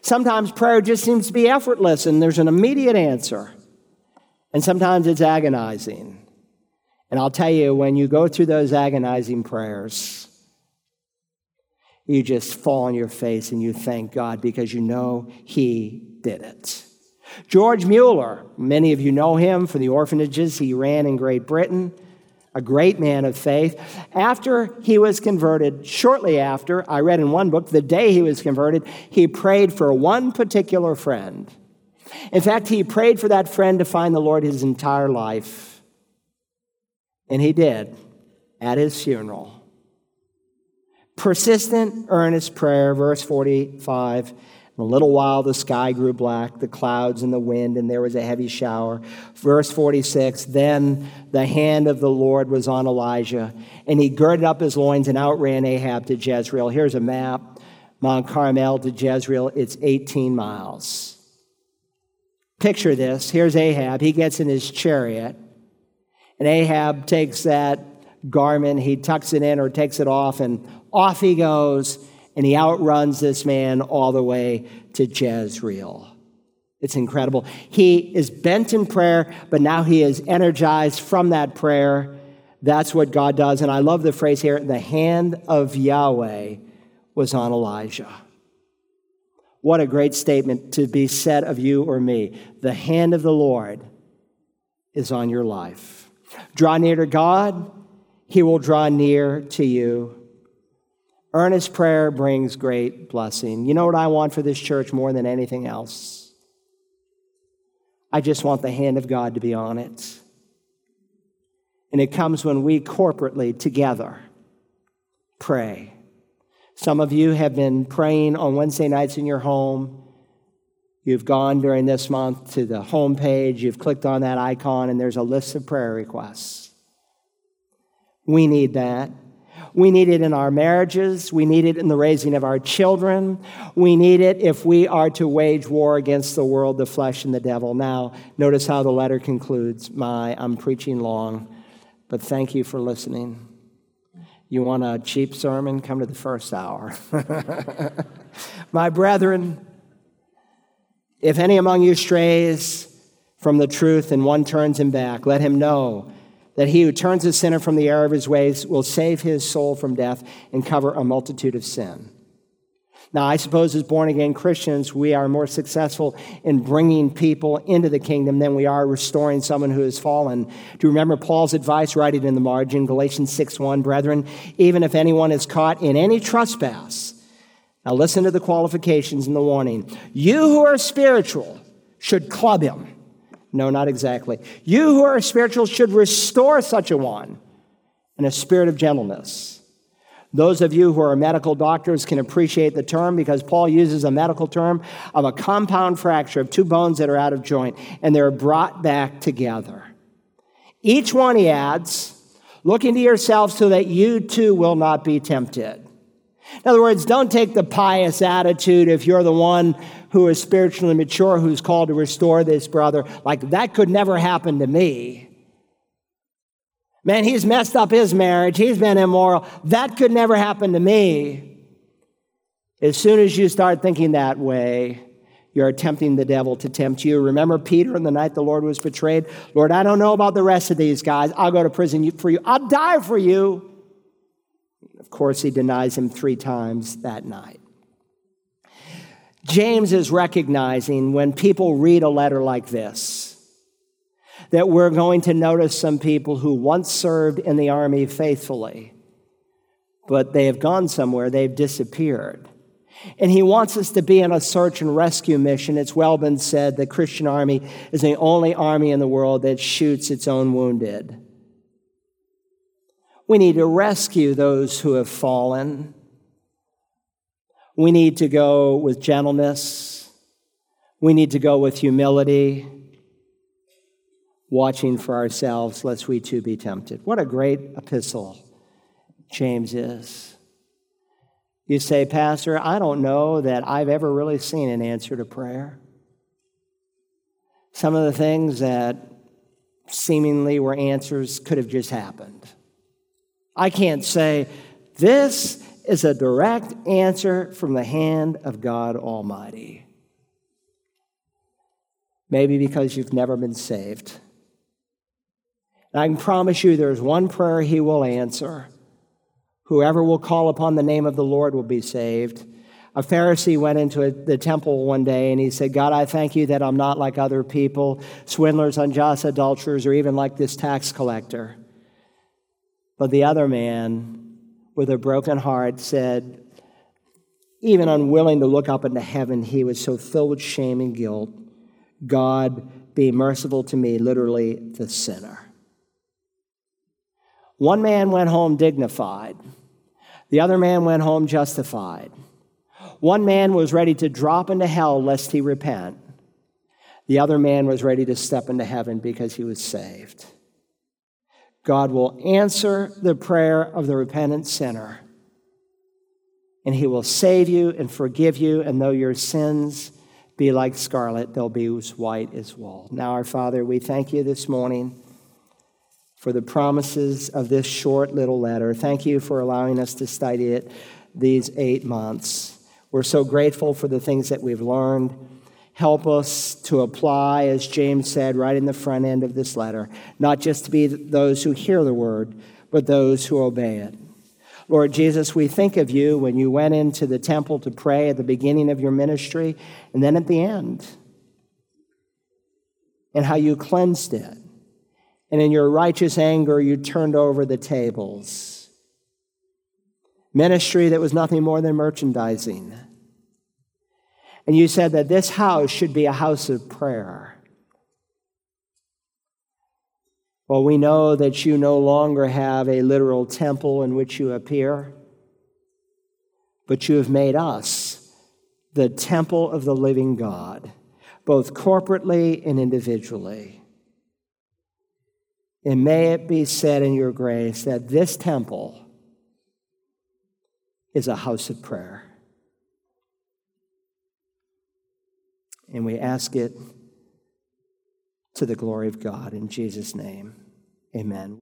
Sometimes prayer just seems to be effortless, and there's an immediate answer. And sometimes it's agonizing. And I'll tell you, when you go through those agonizing prayers, you just fall on your face and you thank God because you know he did it. George Mueller, many of you know him from the orphanages he ran in Great Britain, a great man of faith. After he was converted, shortly after, I read in one book, the day he was converted, he prayed for one particular friend. In fact, he prayed for that friend to find the Lord his entire life. And he did at his funeral. Persistent, earnest prayer, verse 45. In a little while, the sky grew black, the clouds and the wind, and there was a heavy shower. Verse 46, then the hand of the Lord was on Elijah, and he girded up his loins and outran Ahab to Jezreel. Here's a map. Mount Carmel to Jezreel, it's 18 miles. Picture this. Here's Ahab. He gets in his chariot, and Ahab takes that garment, he tucks it in or takes it off, and off he goes, and he outruns this man all the way to Jezreel. It's incredible. He is bent in prayer, but now he is energized from that prayer That's what God does. And I love the phrase here, the hand of Yahweh was on Elijah. What a great statement to be said of you or me. The hand of the Lord is on your life. Draw near to God, he will draw near to you. Earnest prayer brings great blessing. You know what I want for this church more than anything else? I just want the hand of God to be on it. And it comes when we corporately together pray. Some of you have been praying on Wednesday nights in your home. You've gone during this month to the homepage. You've clicked on that icon, and there's a list of prayer requests. We need that. We need it in our marriages. We need it in the raising of our children. We need it if we are to wage war against the world, the flesh, and the devil. Now, notice how the letter concludes. I'm preaching long, but thank you for listening. You want a cheap sermon? Come to the first hour. My brethren, if any among you strays from the truth and one turns him back, let him know that he who turns a sinner from the error of his ways will save his soul from death and cover a multitude of sin. Now, I suppose as born-again Christians, we are more successful in bringing people into the kingdom than we are restoring someone who has fallen. Do you remember Paul's advice, writing in the margin, Galatians 6:1, brethren, even if anyone is caught in any trespass, now listen to the qualifications and the warning. You who are spiritual should club him. No, not exactly. You who are spiritual should restore such a one in a spirit of gentleness. Those of you who are medical doctors can appreciate the term because Paul uses a medical term of a compound fracture of two bones that are out of joint, and they're brought back together. Each one, he adds, look into yourselves so that you too will not be tempted. In other words, don't take the pious attitude if you're the one who is spiritually mature, who's called to restore this brother. Like, that could never happen to me. Man, he's messed up his marriage. He's been immoral. That could never happen to me. As soon as you start thinking that way, you're tempting the devil to tempt you. Remember Peter on the night the Lord was betrayed? Lord, I don't know about the rest of these guys. I'll go to prison for you. I'll die for you. Of course, he denies him 3 times that night. James is recognizing when people read a letter like this, that we're going to notice some people who once served in the army faithfully, but they have gone somewhere, they've disappeared. And he wants us to be in a search and rescue mission. It's well been said the Christian army is the only army in the world that shoots its own wounded. We need to rescue those who have fallen. We need to go with gentleness. We need to go with humility, watching for ourselves, lest we too be tempted. What a great epistle James is. You say, Pastor, I don't know that I've ever really seen an answer to prayer. Some of the things that seemingly were answers could have just happened. I can't say, this is a direct answer from the hand of God Almighty. Maybe because you've never been saved. And I can promise you there's one prayer he will answer. Whoever will call upon the name of the Lord will be saved. A Pharisee went into the temple one day and he said, God, I thank you that I'm not like other people, swindlers, unjust, adulterers, or even like this tax collector. But the other man, with a broken heart, said, even unwilling to look up into heaven, he was so filled with shame and guilt. God, be merciful to me, literally the sinner. One man went home dignified. The other man went home justified. One man was ready to drop into hell lest he repent. The other man was ready to step into heaven because he was saved. God will answer the prayer of the repentant sinner, and he will save you and forgive you, and though your sins be like scarlet, they'll be as white as wool. Now, our Father, we thank you this morning for the promises of this short little letter. Thank you for allowing us to study it these 8 months. We're so grateful for the things that we've learned. help us to apply, as James said right in the front end of this letter, not just to be those who hear the word, but those who obey it. Lord Jesus, we think of you when you went into the temple to pray at the beginning of your ministry and then at the end, and how you cleansed it. And in your righteous anger, you turned over the tables. Ministry that was nothing more than merchandising. And you said that this house should be a house of prayer. Well, we know that you no longer have a literal temple in which you appear, but you have made us the temple of the living God, both corporately and individually. And may it be said in your grace that this temple is a house of prayer. And we ask it to the glory of God. In Jesus' name, amen.